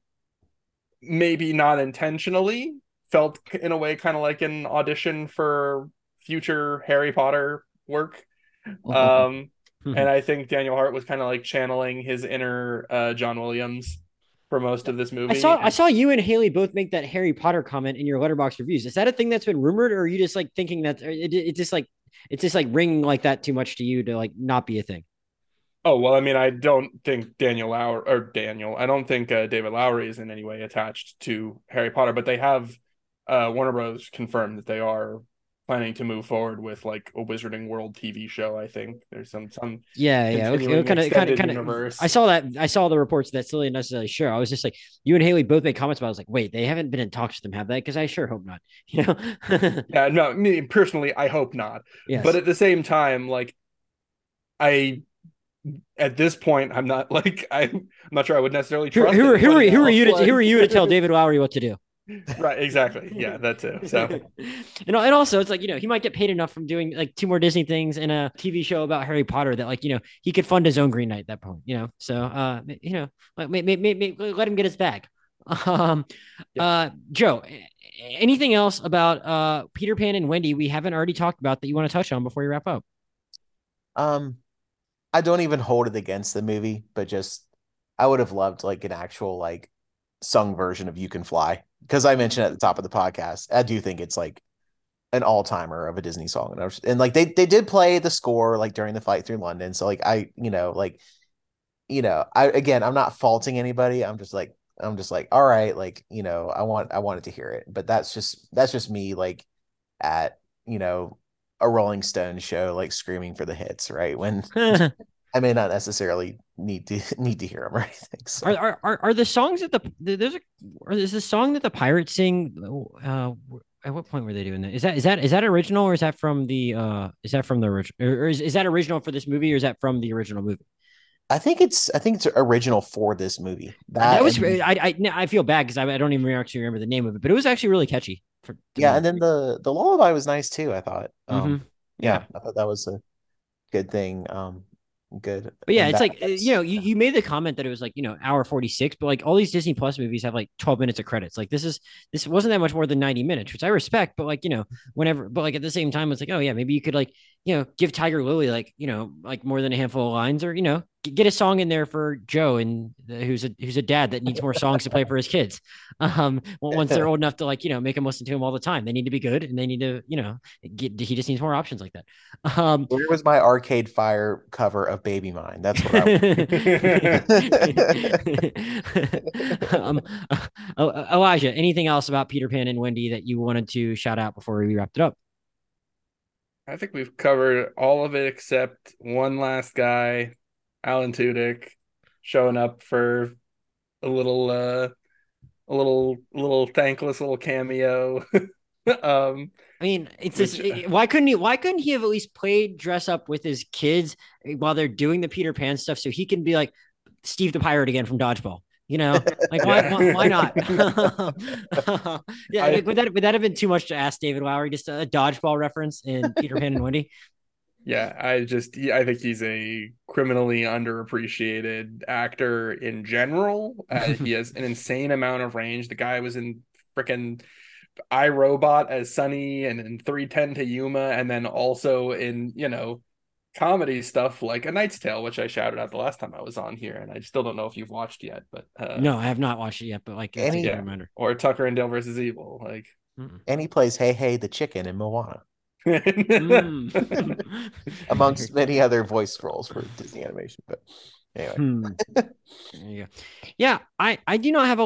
maybe not intentionally, felt in a way kind of like an audition for future Harry Potter work. And I think Daniel Hart was kind of like channeling his inner John Williams for most of this movie. I saw you and Haley both make that Harry Potter comment in your Letterboxd reviews. Is that a thing that's been rumored, or are you just like thinking that it's just like ringing like that too much to you to like not be a thing? Oh, well, I mean, I don't think David Lowery is in any way attached to Harry Potter, but they have Warner Bros. Confirmed that they are planning to move forward with like a Wizarding World TV show. I think there's some kind of I saw that. I saw the reports that still didn't necessarily sure. I was just like, you and Haley both made comments about it. I was like, wait, they haven't been in talks with them, have they? Because I sure hope not. Yeah, no, me personally, I hope not. Yes. But at the same time, like, at this point, I'm not like, I'm not sure I would necessarily trust. Who are you to tell David Lowery what to do? Right, exactly. Yeah, that too. So, and also, it's like, he might get paid enough from doing like 2 more Disney things and a TV show about Harry Potter that, like, he could fund his own Green Knight at that point. So, let him get his bag. Joe, anything else about Peter Pan and Wendy we haven't already talked about that you want to touch on before you wrap up? I don't even hold it against the movie, but just I would have loved like an actual like sung version of "You Can Fly," because I mentioned at the top of the podcast, I do think it's like an all-timer of a Disney song, and like they did play the score like during the flight through London, so like I'm not faulting anybody. I'm just like all right, like I wanted to hear it, but that's just me like at a Rolling Stone show like screaming for the hits, right, when I may not necessarily need to hear them or anything. So. Are the songs that is the song that the pirates sing? At what point were they doing that? Is that original, or is that from the original, or is that original for this movie, or is that from the original movie? I think it's original for this movie. I feel bad because I don't even actually remember the name of it, but it was actually really catchy. And then the lullaby was nice too, I thought. I thought that was a good thing. Good, but yeah, it's like you made the comment that it was like hour 46, but like all these Disney Plus movies have like 12 minutes of credits. Like this wasn't that much more than 90 minutes, which I respect, but like but like at the same time, it's like, oh yeah, maybe you could like give Tiger Lily like like more than a handful of lines, or get a song in there for Joe, and who's a dad that needs more songs to play for his kids. Once they're old enough to like make them listen to him all the time, they need to be good, and they need to he just needs more options like that. Where was my Arcade Fire cover of Baby Mine? That's what I Elijah, anything else about Peter Pan and Wendy that you wanted to shout out before we wrapped it up? I think we've covered all of it except one last guy, Alan Tudyk, showing up for a little thankless little cameo. I mean, it's which, why couldn't he have at least played dress up with his kids while they're doing the Peter Pan stuff, so he can be like Steve the Pirate again from Dodgeball? You know, like why not? Yeah, like, would that have been too much to ask David Lowery? Just a Dodgeball reference in Peter Pan and Wendy. Yeah, I think he's a criminally underappreciated actor in general. He has an insane amount of range. The guy was in freaking iRobot as Sonny, and in 3:10 to Yuma, and then also in, you know, comedy stuff like A Knight's Tale, which I shouted out the last time I was on here, and I still don't know if you've watched yet. But no, I have not watched it yet. But like, I think I remember. Or Tucker and Dale versus Evil, like, and he plays Hey the Chicken in Moana. Amongst many other voice roles for Disney animation, but anyway. There you go. Yeah, I do not have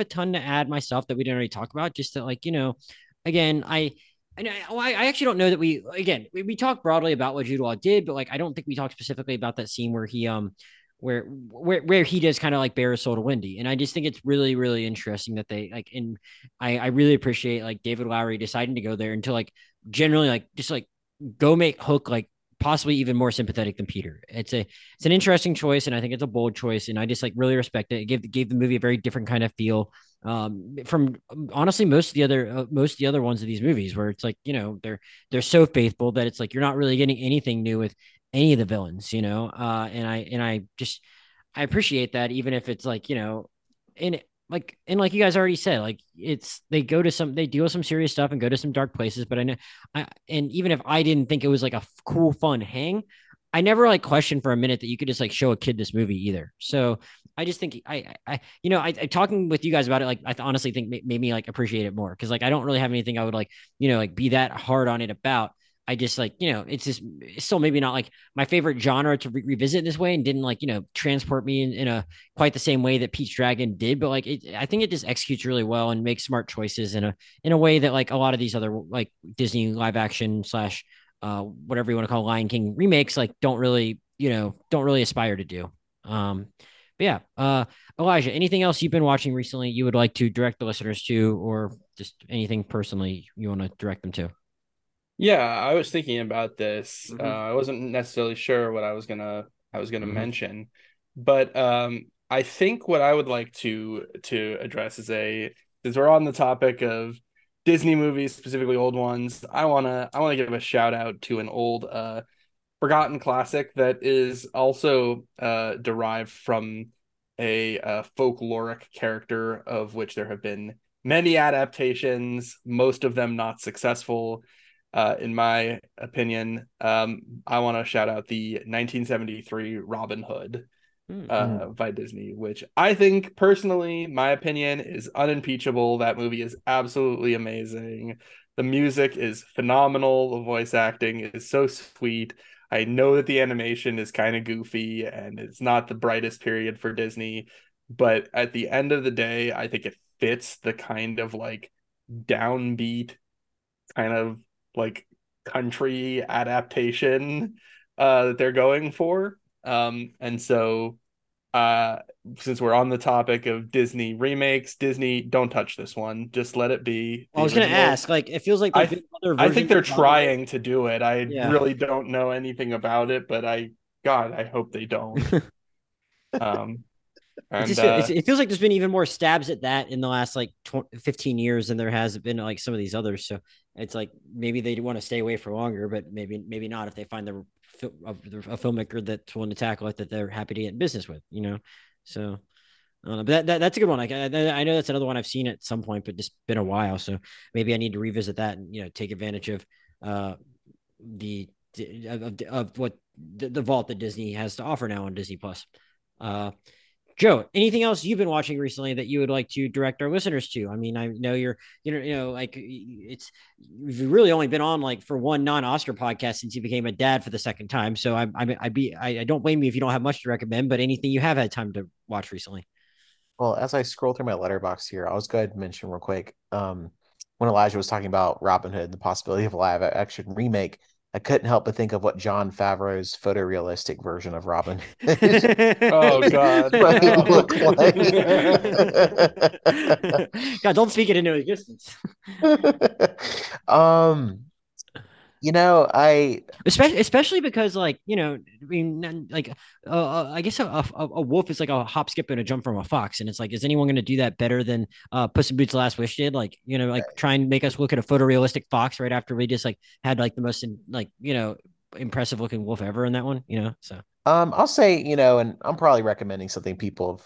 a ton to add myself that we didn't already talk about. Just that, like, you know, again, I actually don't know that we talked broadly about what Jude Law did, but like I don't think we talked specifically about that scene where he where he does kind of like bare his soul to Wendy. And I just think it's really, really interesting that they like, and I really appreciate like David Lowery deciding to go there and to like generally like just like go make Hook like possibly even more sympathetic than Peter. It's an interesting choice, and I think it's a bold choice, and I just like really respect it. It gave the movie a very different kind of feel from honestly most of the other ones of these movies, where it's like, you know, they're so faithful that it's like you're not really getting anything new with any of the villains, you know, and I appreciate that, even if it's like, you know, and like you guys already said, like they deal with some serious stuff and go to some dark places, but I know, and even if I didn't think it was like a cool, fun hang, I never like questioned for a minute that you could just like show a kid this movie either. So I just think I talking with you guys about it, like I honestly think made me like appreciate it more, because like I don't really have anything I would like, you know, like be that hard on it about. I just like, you know, it's still maybe not like my favorite genre to revisit in this way, and didn't like, you know, transport me in a quite the same way that Pete's Dragon did. But like, I think it just executes really well and makes smart choices in a way that like a lot of these other like Disney live action / whatever you want to call Lion King remakes, like don't really aspire to do. But yeah. Elijah, anything else you've been watching recently you would like to direct the listeners to, or just anything personally you want to direct them to? Yeah, I was thinking about this. I wasn't necessarily sure what I was gonna mention, but I think what I would like to address is since we're on the topic of Disney movies, specifically old ones, I wanna give a shout out to an old forgotten classic that is also derived from a folkloric character of which there have been many adaptations, most of them not successful. In my opinion, I want to shout out the 1973 Robin Hood by Disney, which I think personally, my opinion is unimpeachable. That movie is absolutely amazing. The music is phenomenal. The voice acting is so sweet. I know that the animation is kind of goofy and it's not the brightest period for Disney, but at the end of the day, I think it fits the kind of like downbeat kind of like country adaptation that they're going for, and so since we're on the topic of Disney remakes, Disney, don't touch this one, just let it be. I was gonna ask, like, it feels like I think they're trying to do it. I really don't know anything about it, but I hope they don't. And, it feels like there's been even more stabs at that in the last like 15 years than there has been like some of these others. So it's like maybe they want to stay away for longer, but maybe not if they find a filmmaker that's willing to tackle it that they're happy to get in business with, you know. So I don't know, but that's a good one. Like I know that's another one I've seen at some point, but just been a while. So maybe I need to revisit that and, you know, take advantage of the vault that Disney has to offer now on Disney Plus. Joe, anything else you've been watching recently that you would like to direct our listeners to? I mean, I know you know, like you've really only been on like for one non-Oscar podcast since you became a dad for the second time. So I don't blame you if you don't have much to recommend, but anything you have had time to watch recently? Well, as I scroll through my letterbox here, I'll just go ahead and mention real quick. When Elijah was talking about Robin Hood, the possibility of a live action remake, I couldn't help but think of what Jon Favreau's photorealistic version of Robin oh God, looked like. God, don't speak it into existence. You know, especially because, like, you know, I mean, like, I guess a wolf is like a hop, skip, and a jump from a fox, and it's like, is anyone going to do that better than Puss in Boots' Last Wish did? Like, you know, like right. Try and make us look at a photorealistic fox right after we just like had like the most like, you know, impressive looking wolf ever in that one, you know. So I'll say, you know, and I'm probably recommending something people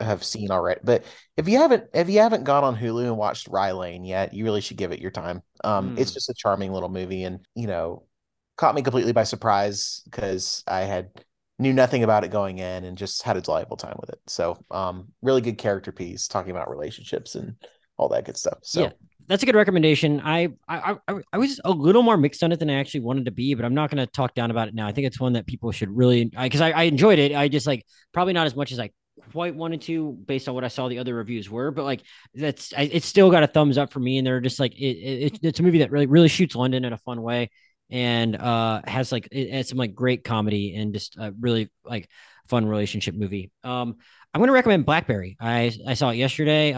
have seen already, but if you haven't gone on Hulu and watched Rye Lane yet, you really should give it your time. It's just a charming little movie, and you know, caught me completely by surprise because I knew nothing about it going in, and just had a delightful time with it. So really good character piece talking about relationships and all that good stuff. So yeah, that's a good recommendation. I was a little more mixed on it than I actually wanted to be, but I'm not going to talk down about it now. I think it's one that people should really, because I enjoyed it. I just like probably not as much as I quite wanted to based on what I saw the other reviews were, but like it's still got a thumbs up for me, and they're just like it's a movie that really shoots London in a fun way, and has like it has some like great comedy and just a really like fun relationship movie. I'm going to recommend BlackBerry. I saw it yesterday.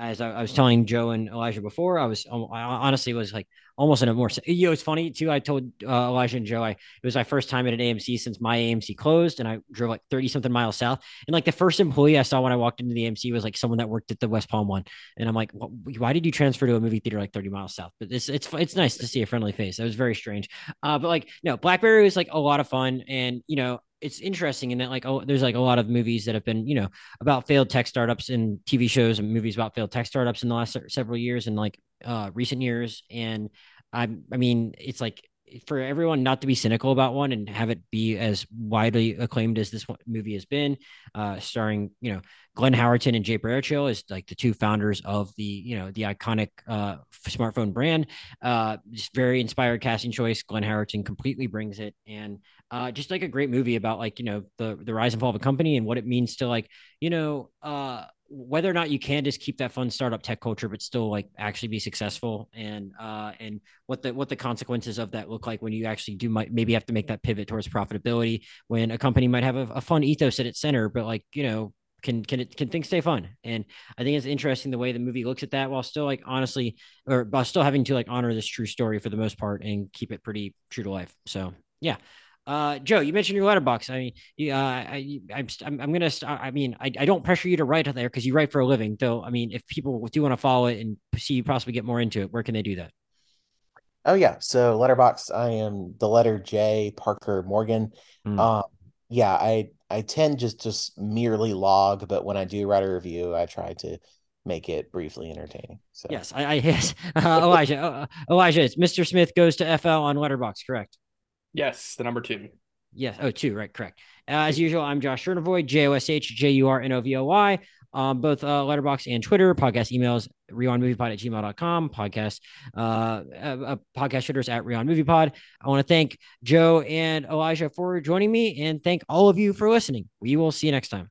As I was telling Joe and Elijah before, I honestly was like almost in a more, you know, it's funny too. I told Elijah and Joe, it was my first time at an AMC since my AMC closed, and I drove like 30 something miles south. And like the first employee I saw when I walked into the AMC was like someone that worked at the West Palm one. And I'm like, why did you transfer to a movie theater like 30 miles south? But it's nice to see a friendly face. That was very strange. But like, no, BlackBerry was like a lot of fun, and you know, it's interesting in that like, oh, there's like a lot of movies that have been, you know, about failed tech startups and TV shows and movies about failed tech startups in the last several years and like recent years. And I mean, it's like for everyone not to be cynical about one and have it be as widely acclaimed as this movie has been, starring, you know, Glenn Howerton and Jay Baruchel is like the two founders of the, you know, the iconic smartphone brand. Just very inspired casting choice. Glenn Howerton completely brings it, and just like a great movie about like, you know, the rise and fall of a company and what it means to like, you know, whether or not you can just keep that fun startup tech culture, but still like actually be successful, and what the consequences of that look like when you actually do maybe have to make that pivot towards profitability, when a company might have a fun ethos at its center, but like, you know, can things stay fun? And I think it's interesting the way the movie looks at that while still like honestly, or while still having to like honor this true story for the most part and keep it pretty true to life. So yeah. Joe, you mentioned your letterbox. I mean, I don't pressure you to write there because you write for a living, though. I mean, if people do want to follow it and see you possibly get more into it, where can they do that? Oh yeah. So Letterboxd, I am the letter J Parker Morgan. Yeah, I tend just merely log, but when I do write a review, I try to make it briefly entertaining. So yes, Elijah, it's Mr. Smith Goes to FL on Letterboxd, correct? Yes, the number 2. Yes. Oh, 2. Right. Correct. As usual, I'm Josh Chernovoy, JOSHJURNOVOY, both Letterboxd and Twitter. Podcast emails, reonmoviepod@gmail.com. Podcast podcast Twitter's @reonmoviepod. I want to thank Joe and Elijah for joining me, and thank all of you for listening. We will see you next time.